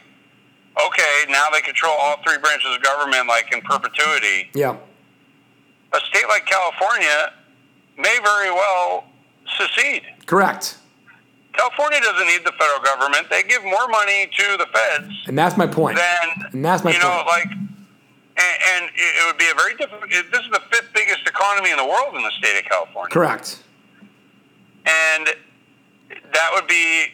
okay, now they control all 3 branches of government like in perpetuity. Yeah. A state like California may very well secede. Correct. California doesn't need the federal government. They give more money to the feds. And that's my point. And it would be a very difficult. This is the 5th biggest economy in the world in the state of California. Correct. And that would be,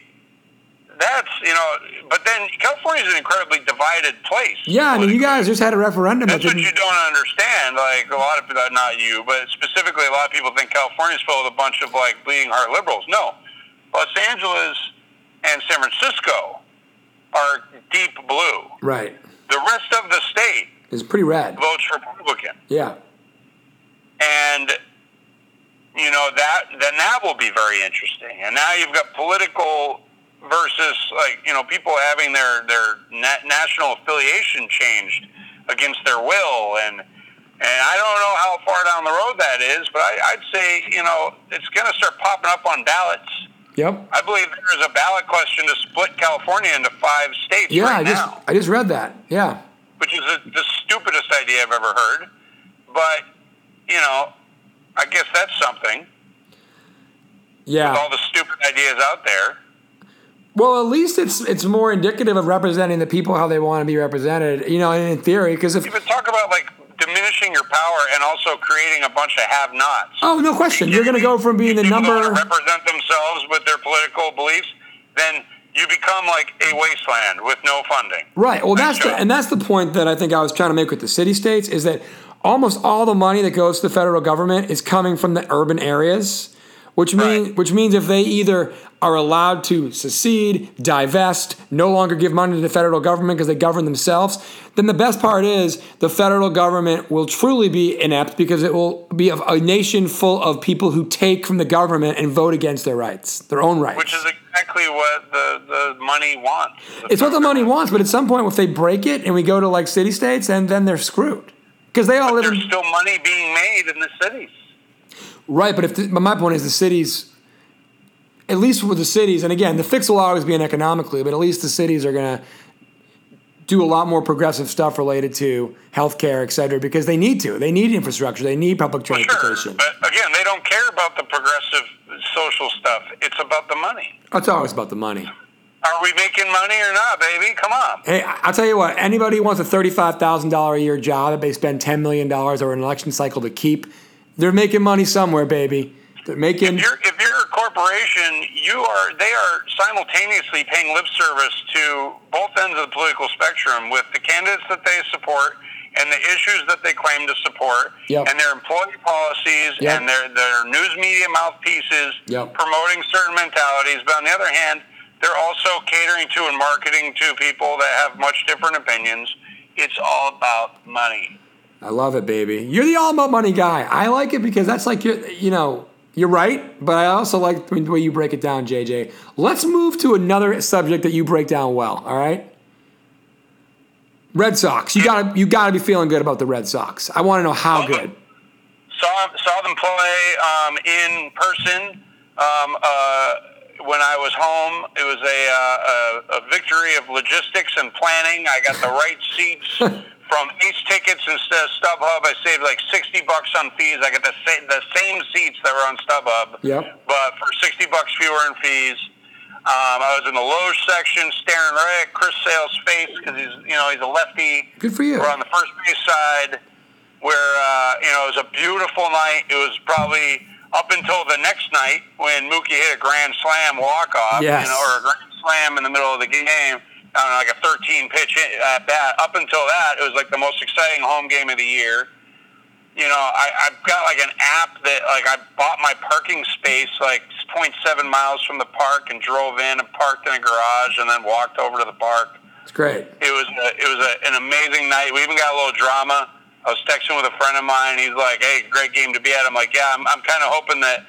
but then California is an incredibly divided place. Yeah, I mean, you guys just had a referendum. That's what you don't understand. Like, a lot of people, not you, but specifically a lot of people think California's full of a bunch of, like, bleeding heart liberals. No. Los Angeles and San Francisco are deep blue. Right. The rest of the state is pretty red. Votes Republican. Yeah. And, you know, that will be very interesting. And now you've got political versus, like, you know, people having their national affiliation changed against their will. And I don't know how far down the road that is, but I'd say, you know, it's going to start popping up on ballots. Yep. I believe there's a ballot question to split California into 5 states now. I just read that. Yeah. Which is the stupidest idea I've ever heard. But, you know, I guess that's something. Yeah. With all the stupid ideas out there. Well, at least it's more indicative of representing the people how they want to be represented, you know, in theory. Because if you talk about, like, diminishing your power and also creating a bunch of have-nots. Oh, no question. You're going to go from being the number. People represent themselves with their political beliefs, then you become like a wasteland with no funding. Right. Well, that's the point that I think I was trying to make with the city-states, is that almost all the money that goes to the federal government is coming from the urban areas, which means if they either are allowed to secede, divest, no longer give money to the federal government because they govern themselves, then the best part is the federal government will truly be inept because it will be a nation full of people who take from the government and vote against their rights, their own rights. Which is exactly what the money wants. It's what the money wants, but at some point if they break it and we go to like city-states, and then they're screwed. Because they all but live there's still money being made in the cities. Right, but my point is the cities... At least with the cities, and again, the fix will always be in economically, but at least the cities are going to do a lot more progressive stuff related to healthcare, et cetera, because they need to. They need infrastructure. They need public transportation. Sure, but again, they don't care about the progressive social stuff. It's about the money. It's always about the money. Are we making money or not, baby? Come on. Hey, I'll tell you what. Anybody who wants a $35,000 a year job that they spend $10 million over an election cycle to keep, they're making money somewhere, baby. They're making... If you're a corporation, they are simultaneously paying lip service to both ends of the political spectrum with the candidates that they support and the issues that they claim to support, yep, and their employee policies, yep, and their news media mouthpieces, yep, promoting certain mentalities. But on the other hand, they're also catering to and marketing to people that have much different opinions. It's all about money. I love it, baby. You're the all about money guy. I like it because that's like you're right, but I also like the way you break it down, JJ. Let's move to another subject that you break down well, all right? Red Sox. You gotta be feeling good about the Red Sox. I want to know how good. Saw them play in person when I was home. It was a victory of logistics and planning. I got the right seats. From Ace Tickets instead of StubHub, I saved like $60 on fees. I got the same seats that were on StubHub, yep, but for $60 fewer in fees. I was in the loge section, staring right at Chris Sale's face because he's a lefty. Good for you. We're on the first base side, where it was a beautiful night. It was probably up until the next night when Mookie hit a grand slam walk off, yes, or a grand slam in the middle of the game. I don't know, like a 13-pitch bat. Up until that, it was like the most exciting home game of the year. You know, I've got like an app that like I bought my parking space like 0.7 miles from the park and drove in and parked in a garage and then walked over to the park. It's great. It was an amazing night. We even got a little drama. I was texting with a friend of mine. He's like, "Hey, great game to be at." I'm like, "Yeah, I'm kind of hoping that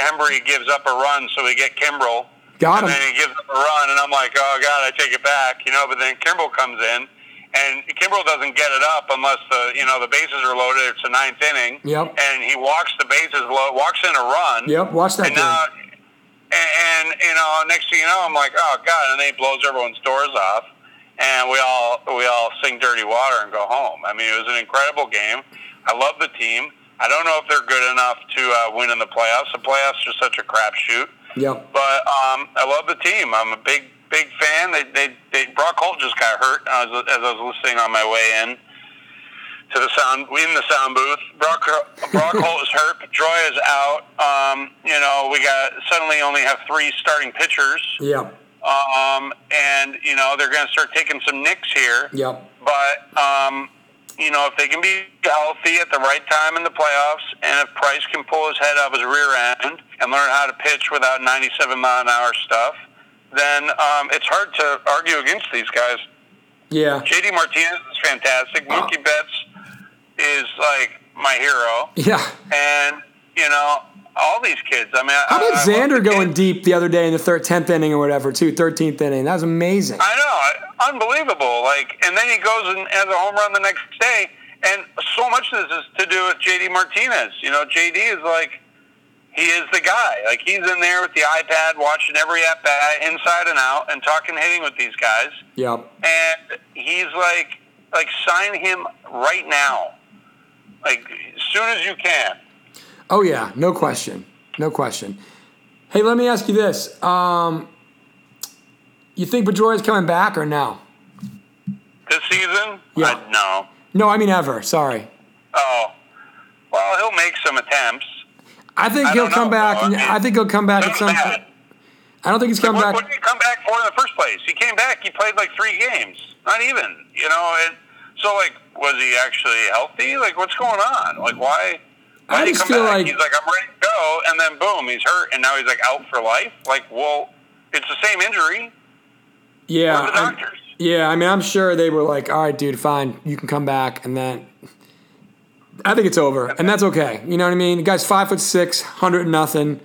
Embry gives up a run so we get Kimbrel." Got him. And then he gives up a run, and I'm like, oh, God, I take it back, But then Kimbrel comes in, and Kimbrel doesn't get it up unless the bases are loaded. It's the ninth inning. Yep. And he walks the bases, walks in a run. Yep, watch that. And next thing you know, I'm like, oh, God, and then he blows everyone's doors off, and we all sing Dirty Water and go home. I mean, it was an incredible game. I love the team. I don't know if they're good enough to win in the playoffs. The playoffs are such a crapshoot. Yeah, but I love the team. I'm a big fan. Brock Holt just got hurt as I was listening on my way in to the sound booth. Brock Holt is hurt. Pedroia is out. We suddenly only have three starting pitchers. Yeah. They're going to start taking some nicks here. Yeah. But if they can be healthy at the right time in the playoffs, and if Price can pull his head out of his rear end and learn how to pitch without 97-mile-an-hour stuff, then it's hard to argue against these guys. Yeah. J.D. Martinez is fantastic. Wow. Mookie Betts is, like, my hero. Yeah. And, all these kids. I mean, how about Xander going deep the other day in the 10th inning or whatever, too, 13th inning? That was amazing. I know. Unbelievable. And then he goes and has a home run the next day. And so much of this is to do with J.D. Martinez. J.D. is he is the guy. He's in there with the iPad watching every at-bat inside and out and talking hitting with these guys. Yep. And he's like, sign him right now. As soon as you can. Oh, yeah. No question. Hey, let me ask you this. You think Pedroia's coming back or no? This season? Yeah. No. No, I mean ever. Sorry. Oh. Well, he'll make some attempts. I think he'll come back. I think he'll come back at some point. I don't think he's come back. What did he come back for in the first place? He came back. He played 3 games. Not even. And so, was he actually healthy? What's going on? Why... I just feel like he's like, I'm ready to go, and then boom, he's hurt, and now he's like out for life. Like, well, it's the same injury. Yeah, for the doctors. Yeah. I mean, I'm sure they were like, all right, dude, fine, you can come back, and then I think it's over, and that's okay. You know what I mean? The guy's 5'6", 100 and nothing.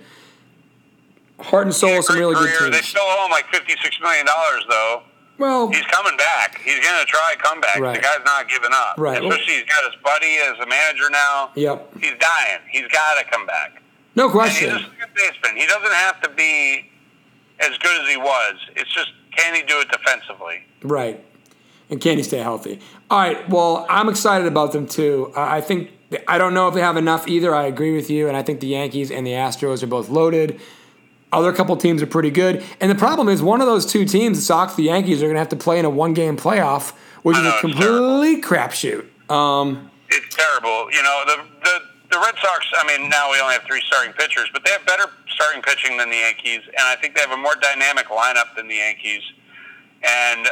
Heart and soul, some really good teams. They still owe him like $56 million, though. Well, he's coming back. He's going to try a comeback. Right. The guy's not giving up. Right. Especially he's got his buddy as a manager now. Yep. He's dying. He's got to come back. No question. And he's just a good baseman. He doesn't have to be as good as he was. It's just, can he do it defensively? Right. And can he stay healthy? All right. Well, I'm excited about them too. I think I don't know if they have enough either. I agree with you, and I think the Yankees and the Astros are both loaded. Other couple teams are pretty good. And the problem is one of those two teams, the Sox, the Yankees, are going to have to play in a one-game playoff, which is a complete crapshoot. It's terrible. You know, the Red Sox, I mean, now we only have three starting pitchers, but they have better starting pitching than the Yankees, and I think they have a more dynamic lineup than the Yankees. And,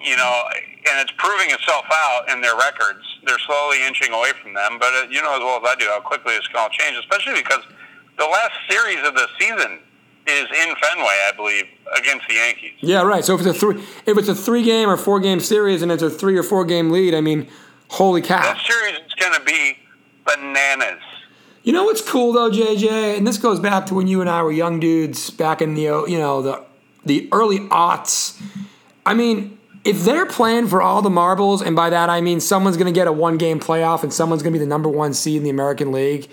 you know, and it's proving itself out in their records. They're slowly inching away from them, but you know as well as I do how quickly it's going to change, especially because the last series of the season is in Fenway, I believe, against the Yankees. Yeah, right. So if it's a 3-game or 4-game series and it's a 3 or 4-game lead, I mean, holy cow. That series is going to be bananas. You know what's cool though, JJ, and this goes back to when you and I were young dudes back in the the early aughts. I mean, if they're playing for all the marbles, and by that I mean someone's going to get a 1-game playoff and someone's going to be the number 1 seed in the American League,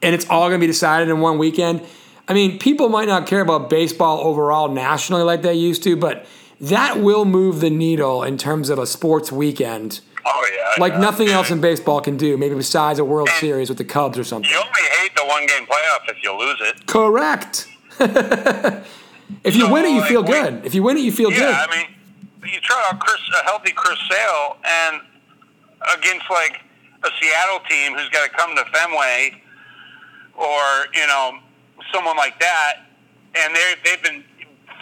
and it's all going to be decided in one weekend. I mean, people might not care about baseball overall nationally like they used to, but that will move the needle in terms of a sports weekend. Oh, yeah. Like nothing else in baseball can do, maybe besides a World Series with the Cubs or something. You only hate the 1-game playoff if you lose it. Correct. If you win it, you feel good. If you win it, you feel good. Yeah, I mean, you try out a healthy Chris Sale and against, like, a Seattle team who's got to come to Fenway or, you know, someone like that, and they've been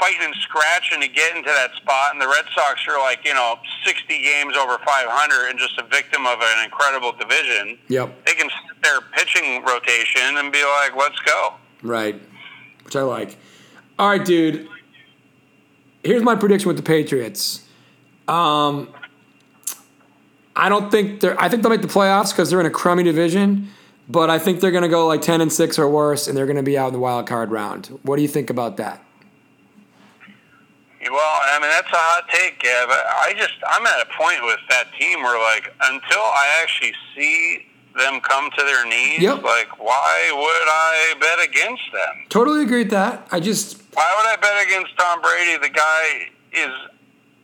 fighting and scratching to get into that spot, and the Red Sox are like, you know, 60 games over 500 and just a victim of an incredible division. Yep. They can set their pitching rotation and be like, let's go. Right, which I like. All right, dude, here's my prediction with the Patriots. I think they'll make the playoffs because they're in a crummy division. But I think they're going to go like 10-6 or worse, and they're going to be out in the wild card round. What do you think about that? Well, I mean, that's a hot take, Gav. I'm at a point with that team where, like, until I actually see them come to their knees, like, why would I bet against them? Totally agree with that. Why would I bet against Tom Brady? The guy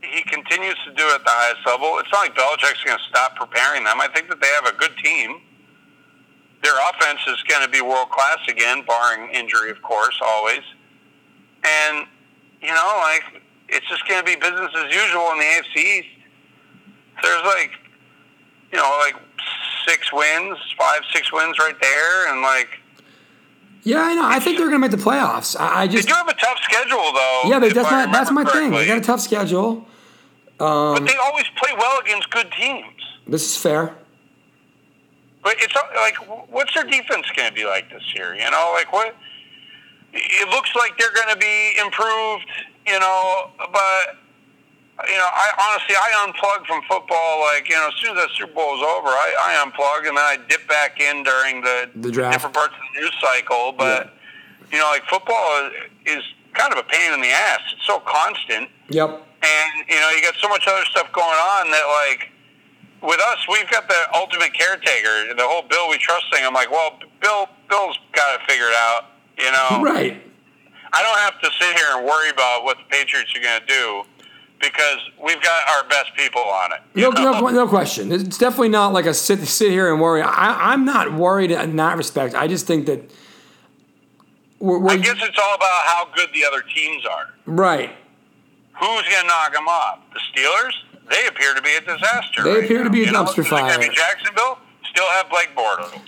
he continues to do it at the highest level. It's not like Belichick's going to stop preparing them. I think that they have a good team. Their offense is going to be world-class again, barring injury, of course, always. And, you know, like, it's just going to be business as usual in the AFC East. There's, like, you know, like 6 wins, 5-6 wins right there. And, like... Yeah, I know. I think they're going to make the playoffs. They do have a tough schedule, though. Yeah, but that's my thing. They got a tough schedule. But they always play well against good teams. This is fair. But it's like, what's their defense going to be like this year? You know, like what? It looks like they're going to be improved. You know, but you know, I honestly unplug from football. Like, you know, as soon as that Super Bowl is over, I unplug and then I dip back in during the draft. Different parts of the news cycle. But you know, like football is kind of a pain in the ass. It's so constant. Yep. And you know, you got so much other stuff going on that like. With us, we've got the ultimate caretaker, the whole Bill We Trust thing. I'm like, well, Bill's got it figured out, you know. Right. I don't have to sit here and worry about what the Patriots are going to do because we've got our best people on it. No question. It's definitely not like a sit here and worry. I'm not worried in that respect. I just think that I guess it's all about how good the other teams are. Right. Who's going to knock them off? The Steelers? They appear to be a disaster. They appear to be a dumpster fire. I mean, Jacksonville still have Blake Bortles.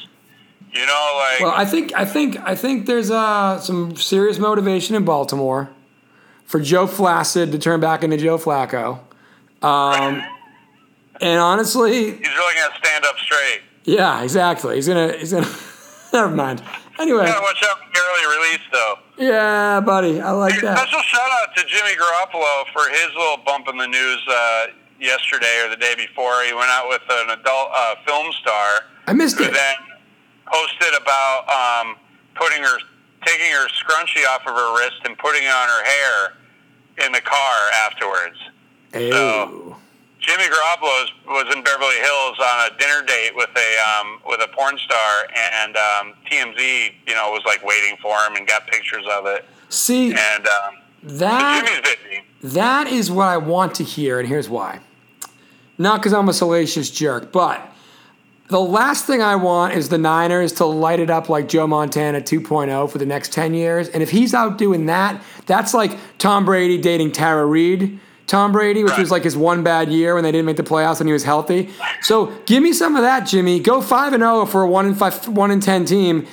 You know, like. Well, I think there's some serious motivation in Baltimore for Joe Flacid to turn back into Joe Flacco. And honestly, he's really gonna stand up straight. Yeah, exactly. He's gonna Never mind. Anyway. You gotta watch out for the early release, though. Yeah, buddy. I like that. Special shout-out to Jimmy Garoppolo for his little bump in the news yesterday or the day before. He went out with an adult film star. I missed it. Who then posted about taking her scrunchie off of her wrist and putting it on her hair in the car afterwards. Ew. So Jimmy Garoppolo was in Beverly Hills on a dinner date with a porn star, and TMZ, was like waiting for him and got pictures of it. See, and that so Jimmy's busy. That is what I want to hear, and here's why. Not because I'm a salacious jerk, but the last thing I want is the Niners to light it up like Joe Montana 2.0 for the next 10 years. And if he's out doing that, that's like Tom Brady dating Tara Reid. Tom Brady, which was like his one bad year when they didn't make the playoffs and he was healthy. So give me some of that, Jimmy. Go 5-0 for a 1-10 team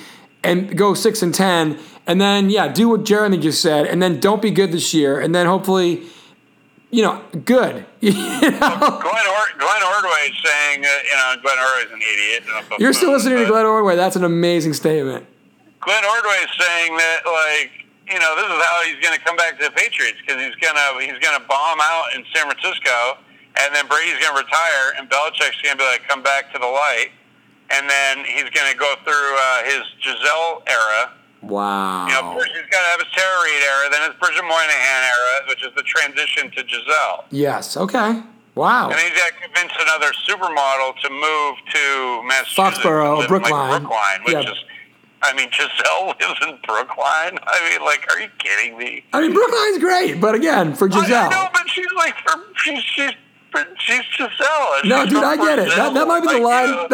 and go 6-10. And then, yeah, do what Jeremy just said. And then don't be good this year. And then hopefully... good. Glenn Ordway is saying, Glenn Ordway's an idiot. You're still listening to Glenn Ordway. That's an amazing statement. Glenn Ordway is saying that, this is how he's going to come back to the Patriots, because he's going to bomb out in San Francisco, and then Brady's going to retire, and Belichick's going to be like, come back to the light, and then he's going to go through his Giselle era. Wow. First he's got to have his Tara Reid era, then his Bridget Moynihan era, which is the transition to Giselle. Yes, okay. Wow. And he's got to convince another supermodel to move to Massachusetts. Foxborough, Brookline. Brookline, which is, Giselle lives in Brookline? Are you kidding me? Brookline's great, but again, for Giselle. No, but she's she's Giselle. No, dude, I get it. That might be the line.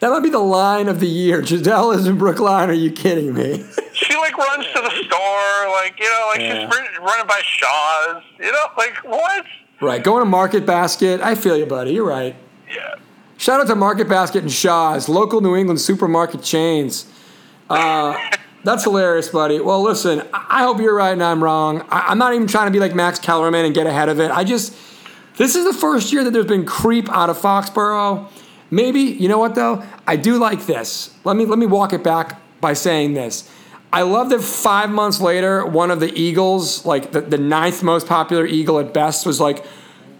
That might be the line of the year. Giselle is in Brookline. Are you kidding me? She runs to the store. She's running by Shaw's. What? Right, going to Market Basket. I feel you, buddy. You're right. Yeah. Shout out to Market Basket and Shaw's, local New England supermarket chains. That's hilarious, buddy. Well, listen, I hope you're right and I'm wrong. I'm not even trying to be like Max Kellerman and get ahead of it. This is the first year that there's been creep out of Foxborough. Maybe, you know what, though? I do like this. Let me walk it back by saying this. I love that 5 months later, one of the Eagles, the ninth most popular Eagle at best, was like,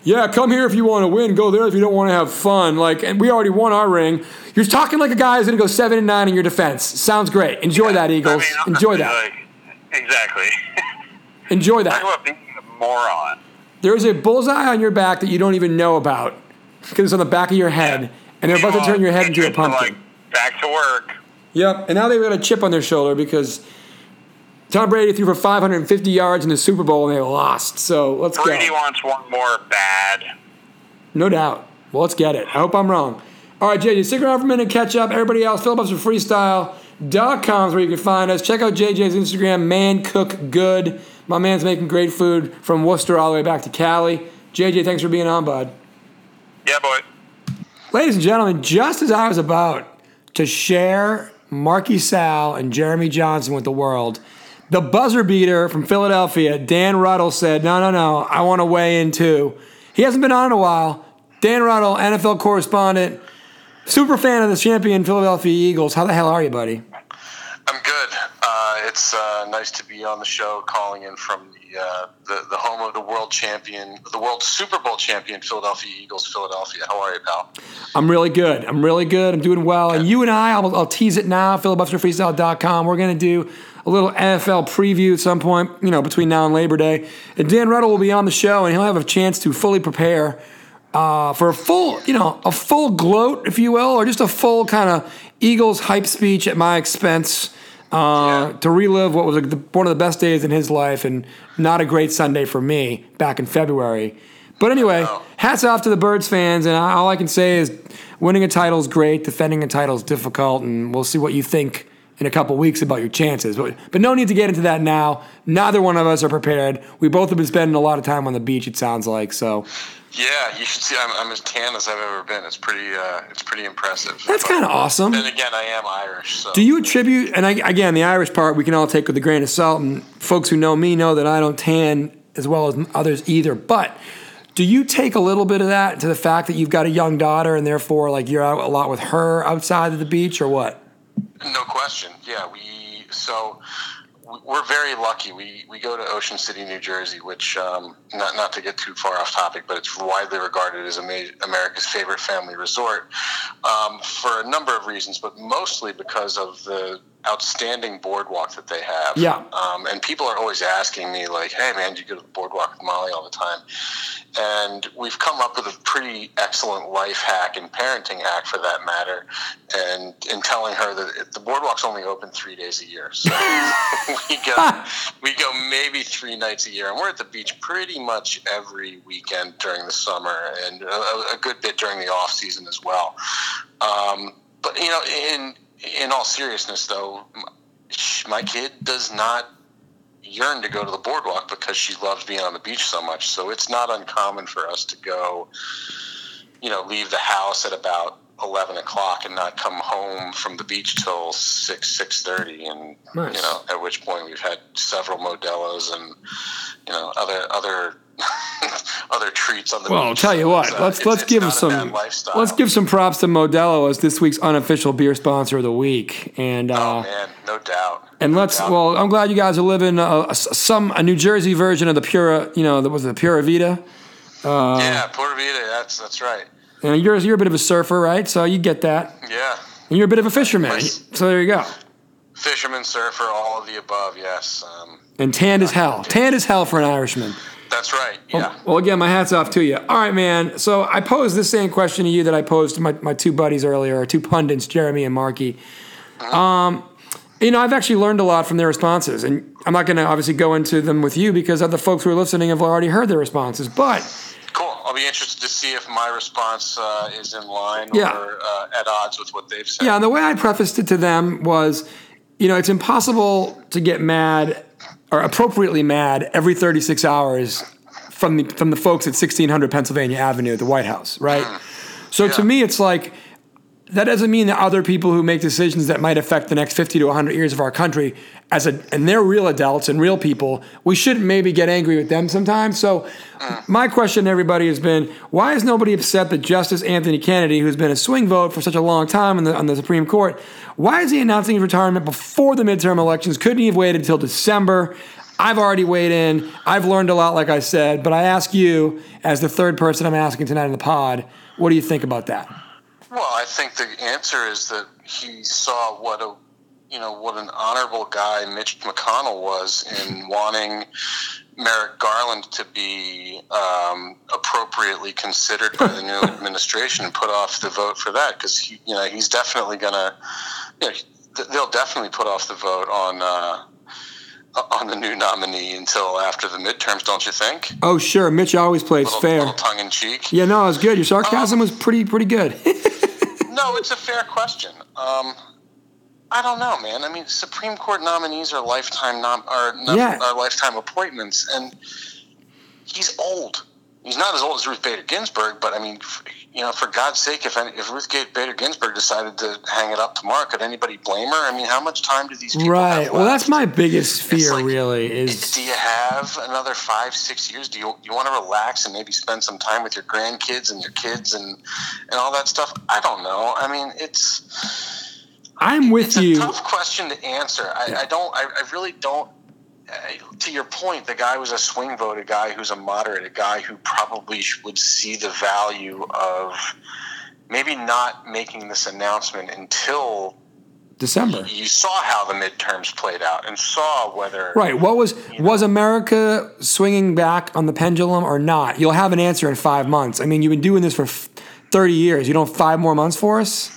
yeah, come here if you want to win. Go there if you don't want to have fun. And we already won our ring. You're talking like a guy who's going to go 7-9 in your defense. Sounds great. Enjoy that, Eagles. Enjoy that. Exactly. Enjoy that. Talk about being a moron. There is a bullseye on your back that you don't even know about because it's on the back of your head, and they're about to turn your head into a pumpkin. Back to work. Yep, and now they've got a chip on their shoulder because Tom Brady threw for 550 yards in the Super Bowl and they lost. So let's go. Brady wants one more bad. No doubt. Well, let's get it. I hope I'm wrong. All right, JJ, stick around for a minute and catch up. Everybody else, PhilipUpsForFreestyle.com is where you can find us. Check out JJ's Instagram, Man Cook Good. My man's making great food from Worcester all the way back to Cali. JJ, thanks for being on, bud. Yeah, boy. Ladies and gentlemen, just as I was about to share Marky Sal and Jeremy Johnson with the world, the buzzer beater from Philadelphia, Dan Ruttle, said, no, I want to weigh in too. He hasn't been on in a while. Dan Ruttle, NFL correspondent, super fan of the champion Philadelphia Eagles. How the hell are you, buddy? I'm good. It's nice to be on the show, calling in from the home of the world Super Bowl champion, Philadelphia Eagles, Philadelphia. How are you, pal? I'm really good. I'm doing well. Okay. And you and I, I'll tease it now, filibusterfreestyle.com. We're going to do a little NFL preview at some point, between now and Labor Day. And Dan Ruttle will be on the show, and he'll have a chance to fully prepare for a full gloat, if you will, or just a full kind of Eagles hype speech at my expense to relive what was one of the best days in his life and not a great Sunday for me back in February. But anyway, hats off to the Birds fans, and all I can say is winning a title is great, defending a title is difficult, and we'll see what you think in a couple weeks about your chances. But no need to get into that now. Neither one of us are prepared. We both have been spending a lot of time on the beach, it sounds like, so... Yeah, you should see. I'm as tan as I've ever been. It's pretty. It's pretty impressive. That's kind of awesome. Then again, I am Irish. So. Do you attribute? And again, the Irish part we can all take with a grain of salt. And folks who know me know that I don't tan as well as others either. But do you take a little bit of that to the fact that you've got a young daughter and therefore you're out a lot with her outside of the beach or what? No question. Yeah, we're very lucky. We go to Ocean City, New Jersey, which not to get too far off topic, but it's widely regarded as America's favorite family resort for a number of reasons, but mostly because of the outstanding boardwalk that they have. Yeah. And people are always asking me, like, "Hey, man, do you go to the boardwalk with Molly all the time?" And we've come up with a pretty excellent life hack and parenting hack, for that matter, and in telling her that the boardwalk's only open 3 days a year, so we go maybe three nights a year, and we're at the beach pretty much every weekend during the summer, and a good bit during the off season as well. But you know, in all seriousness, though, my kid does not yearn to go to the boardwalk because she loves being on the beach so much. So it's not uncommon for us to go, you know, leave the house at about 11 o'clock and not come home from the beach till 6:30, and nice. You know, at which point we've had several Modelo's and, you know, other other treats on the beach. Well, I'll tell you what, let's give some props to Modelo as this week's unofficial beer sponsor of the week. And oh man, no doubt. And I'm glad you guys are living a New Jersey version of the Pura. You know, the Pura Vida. Yeah, Pura Vida. That's right. And you're a bit of a surfer, right? So you get that. Yeah. And you're a bit of a fisherman. So there you go. Fisherman, surfer, all of the above. Yes. And tanned as hell. Tanned as hell for an Irishman. That's right, yeah. Well, again, my hat's off to you. All right, man. So I posed this same question to you that I posed to my two buddies earlier, our two pundits, Jeremy and Marky. You know, I've actually learned a lot from their responses, and I'm not going to obviously go into them with you because other folks who are listening have already heard their responses, but... Cool. I'll be interested to see if my response is in line or at odds with what they've said. Yeah, and the way I prefaced it to them was, you know, it's impossible to get mad or appropriately mad every 36 hours from the folks at 1600 Pennsylvania Avenue at the White House, right? So to me, it's like, that doesn't mean that other people who make decisions that might affect the next 50 to 100 years of our country, and they're real adults and real people, we shouldn't maybe get angry with them sometimes. So my question to everybody has been, why is nobody upset that Justice Anthony Kennedy, who's been a swing vote for such a long time on the Supreme Court, why is he announcing his retirement before the midterm elections? Couldn't he have waited until December? I've already weighed in. I've learned a lot, like I said, but I ask you, as the third person I'm asking tonight in the pod, what do you think about that? Well, I think the answer is that he saw what an honorable guy Mitch McConnell was in wanting Merrick Garland to be appropriately considered by the new administration and put off the vote for that, because he's definitely gonna. You know, they'll definitely put off the vote on the new nominee until after the midterms, don't you think? Oh, sure. Mitch always plays fair. A little tongue-in-cheek. Yeah, no, it was good. Your sarcasm was pretty good. No, it's a fair question. I don't know, man. I mean, Supreme Court nominees are lifetime appointments, and he's old. He's not as old as Ruth Bader Ginsburg, but I mean, you know, for God's sake, if Ruth Bader Ginsburg decided to hang it up tomorrow, could anybody blame her? I mean, how much time do these people have left? Well, that's my biggest fear, like, really, is... Do you have another 5-6 years? Do you want to relax and maybe spend some time with your grandkids and your kids and all that stuff? I don't know. I mean, it's... It's a tough question to answer. I really don't... To your point, the guy was a swing vote, a guy who's a moderate, a guy who probably would see the value of maybe not making this announcement until December. You saw how the midterms played out and saw whether... Right. Was America swinging back on the pendulum or not? You'll have an answer in 5 months. I mean, you've been doing this for 30 years. You don't have 5 more months for us?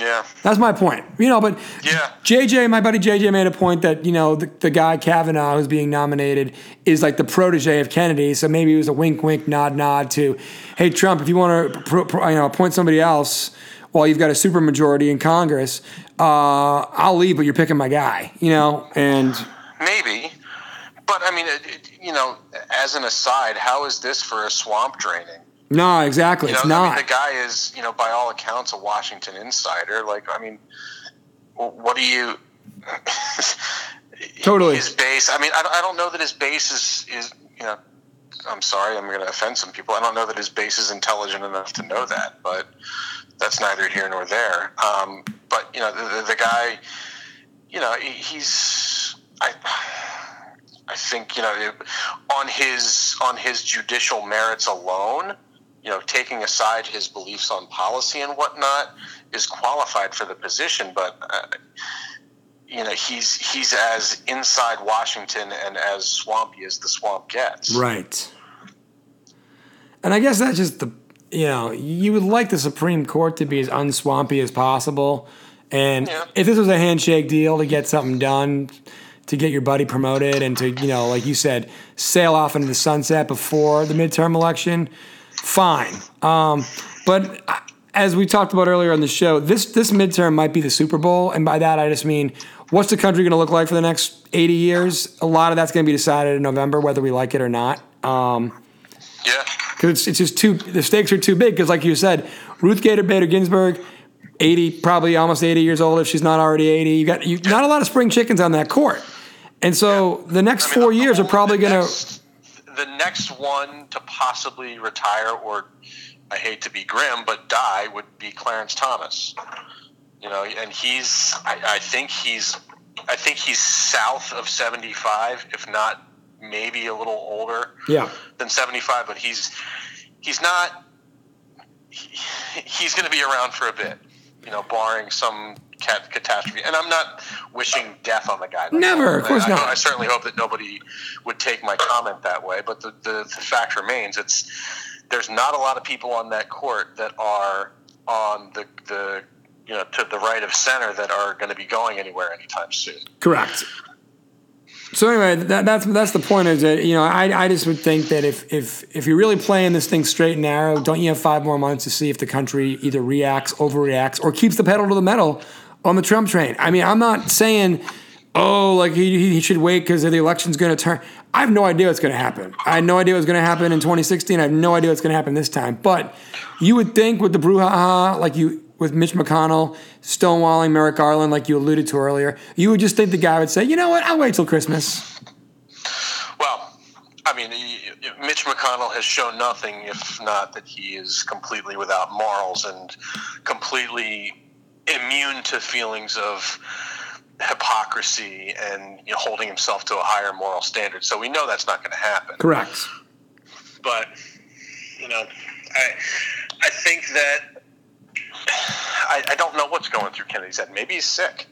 Yeah. That's my point. You know, but yeah. My buddy JJ made a point that, you know, the guy Kavanaugh who's being nominated is like the protege of Kennedy, so maybe it was a wink, wink, nod, nod to, hey, Trump, if you want to appoint somebody else while you've got a supermajority in Congress, I'll leave, but you're picking my guy, you know, and... Maybe. But, I mean, you know, as an aside, how is this for a swamp draining? No, exactly. You know, it's not. I mean, the guy is, you know, by all accounts, a Washington insider. Like, I mean, what do you? Totally. His base. I mean, I don't know that his base is you know. I'm sorry, I'm going to offend some people. I don't know that his base is intelligent enough to know that, but that's neither here nor there. But you know, the guy, you know, he's I think, you know, on his judicial merits alone, you know, taking aside his beliefs on policy and whatnot, is qualified for the position. But you know, he's as inside Washington and as swampy as the swamp gets. Right. And I guess that's just the, you know, you would like the Supreme Court to be as unswampy as possible. And yeah, if this was a handshake deal to get something done, to get your buddy promoted and to, you know, like you said, sail off into the sunset before the midterm election, fine. But as we talked about earlier on the show, this midterm might be the Super Bowl. And by that, I just mean, what's the country going to look like for the next 80 years? A lot of that's going to be decided in November, whether we like it or not. Yeah. Because it's just the stakes are too big. Because like you said, Ruth Bader Ginsburg, 80, probably almost 80 years old if she's not already 80. You yeah, not a lot of spring chickens on that court. And so the next 4 years are probably going to... The next one to possibly retire, or I hate to be grim, but die, would be Clarence Thomas. You know, and he's... I think he's south of 75, if not maybe a little older than 75, but he's not... He's going to be around for a bit, you know, barring some catastrophe. And I'm not wishing death on the guy. Never, of course not. I certainly hope that nobody would take my comment that way. But the fact remains, there's not a lot of people on that court that are on the you know, to the right of center that are going to be going anywhere anytime soon. Correct. So anyway, that's the point, is that, you know, I just would think that if you're really playing this thing straight and narrow, don't you have 5 more months to see if the country either reacts, overreacts, or keeps the pedal to the metal on the Trump train? I mean, I'm not saying, oh, like he should wait because the election's going to turn. I have no idea what's going to happen. I had no idea what's going to happen in 2016. I have no idea what's going to happen this time. But you would think with the brouhaha, like you with Mitch McConnell stonewalling Merrick Garland, like you alluded to earlier, you would just think the guy would say, you know what, I'll wait till Christmas. Well, I mean, Mitch McConnell has shown nothing, if not that he is completely without morals and completely immune to feelings of hypocrisy and, you know, holding himself to a higher moral standard. So we know that's not going to happen. Correct. But, you know, I think that I don't know what's going through Kennedy's head. Maybe he's sick.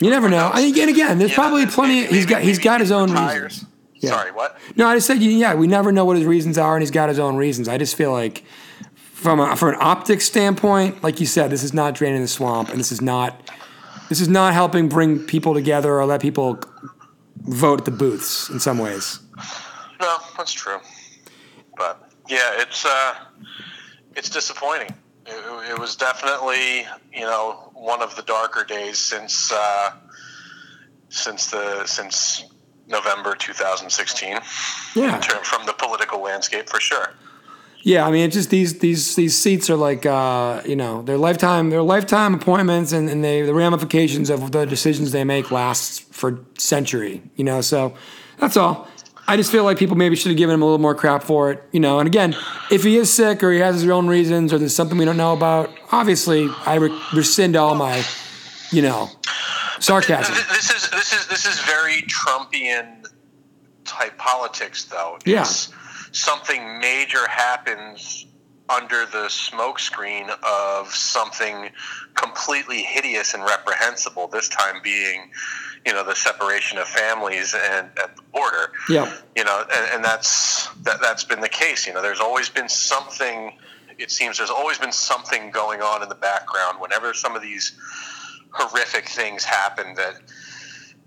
You never know. Again, there's probably plenty. He's got his own reasons. Yeah. Sorry, what? No, I just said, yeah, we never know what his reasons are, and he's got his own reasons. I just feel like from an optics standpoint, like you said, this is not draining the swamp, and this is not helping bring people together or let people vote at the booths in some ways. No, that's true. But yeah, it's disappointing. It was definitely, you know, one of the darker days since November 2016. Yeah, from the political landscape, for sure. Yeah, I mean, it's just these seats are like, you know, they're lifetime appointments, and the ramifications of the decisions they make lasts for a century. You know, so that's all. I just feel like people maybe should have given him a little more crap for it, you know. And again, if he is sick or he has his own reasons or there's something we don't know about, obviously I rescind all my, you know, sarcasm. This is very Trumpian type politics, though. Yeah. It's something major happens under the smokescreen of something completely hideous and reprehensible. This time being, you know, the separation of families and at the border. Yeah. You know, and that's been the case. You know, there's always been something. It seems there's always been something going on in the background whenever some of these horrific things happen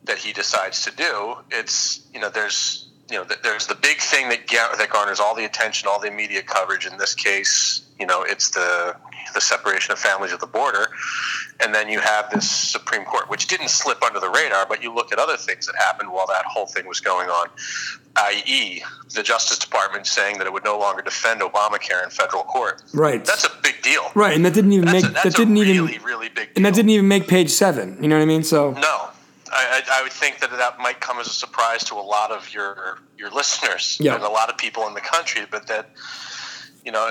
that he decides to do. It's, you know, there's the big thing that garners all the attention, all the media coverage. In this case, you know, it's the separation of families at the border. And then you have this Supreme Court, which didn't slip under the radar, but you look at other things that happened while that whole thing was going on, i.e. the Justice Department saying that it would no longer defend Obamacare in federal court. Right. That's a big deal. Right, and that didn't even really big deal. And that didn't even make page 7, you know what I mean? So no. I would think that might come as a surprise to a lot of your listeners, yeah, and a lot of people in the country, but that you know,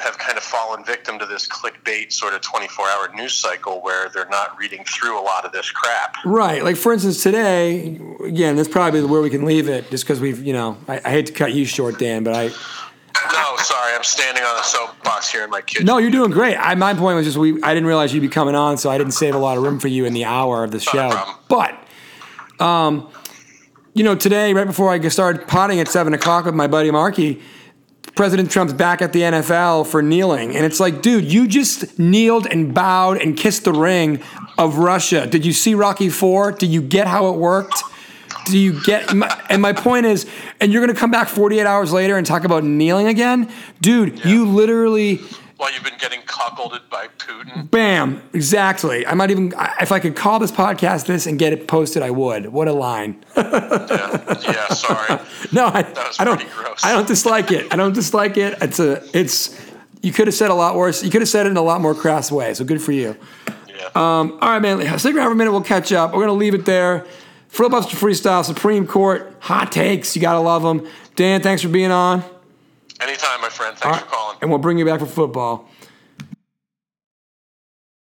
have kind of fallen victim to this clickbait sort of 24-hour news cycle where they're not reading through a lot of this crap. Right. Like, for instance, today, again, that's probably where we can leave it just because we've, you know, I hate to cut you short, Dan, but I... No, sorry, I'm standing on a soapbox here in my kitchen. No, you're doing great. My point was just I didn't realize you'd be coming on, so I didn't save a lot of room for you in the hour of the show. No problem. But, you know, today, right before I started potting at 7 o'clock with my buddy Marky, President Trump's back at the NFL for kneeling. And it's like, dude, you just kneeled and bowed and kissed the ring of Russia. Did you see Rocky IV? Do you get how it worked? Do you get... And my point is, and you're going to come back 48 hours later and talk about kneeling again? Dude, yeah. You literally... Well, you've been getting cuckolded by Putin. Bam. Exactly. I might even... If I could call this podcast this and get it posted, I would. What a line. Yeah, sorry. No, that was pretty gross. I don't dislike it. It's you could have said a lot worse. You could have said it in a lot more crass way, so good for you. Yeah. All right, man. Stick around for a minute. We'll catch up. We're going to leave it there. Filibuster Freestyle, Supreme Court, hot takes. You got to love them. Dan, thanks for being on. Anytime, my friend. Thanks for calling. And we'll bring you back for football.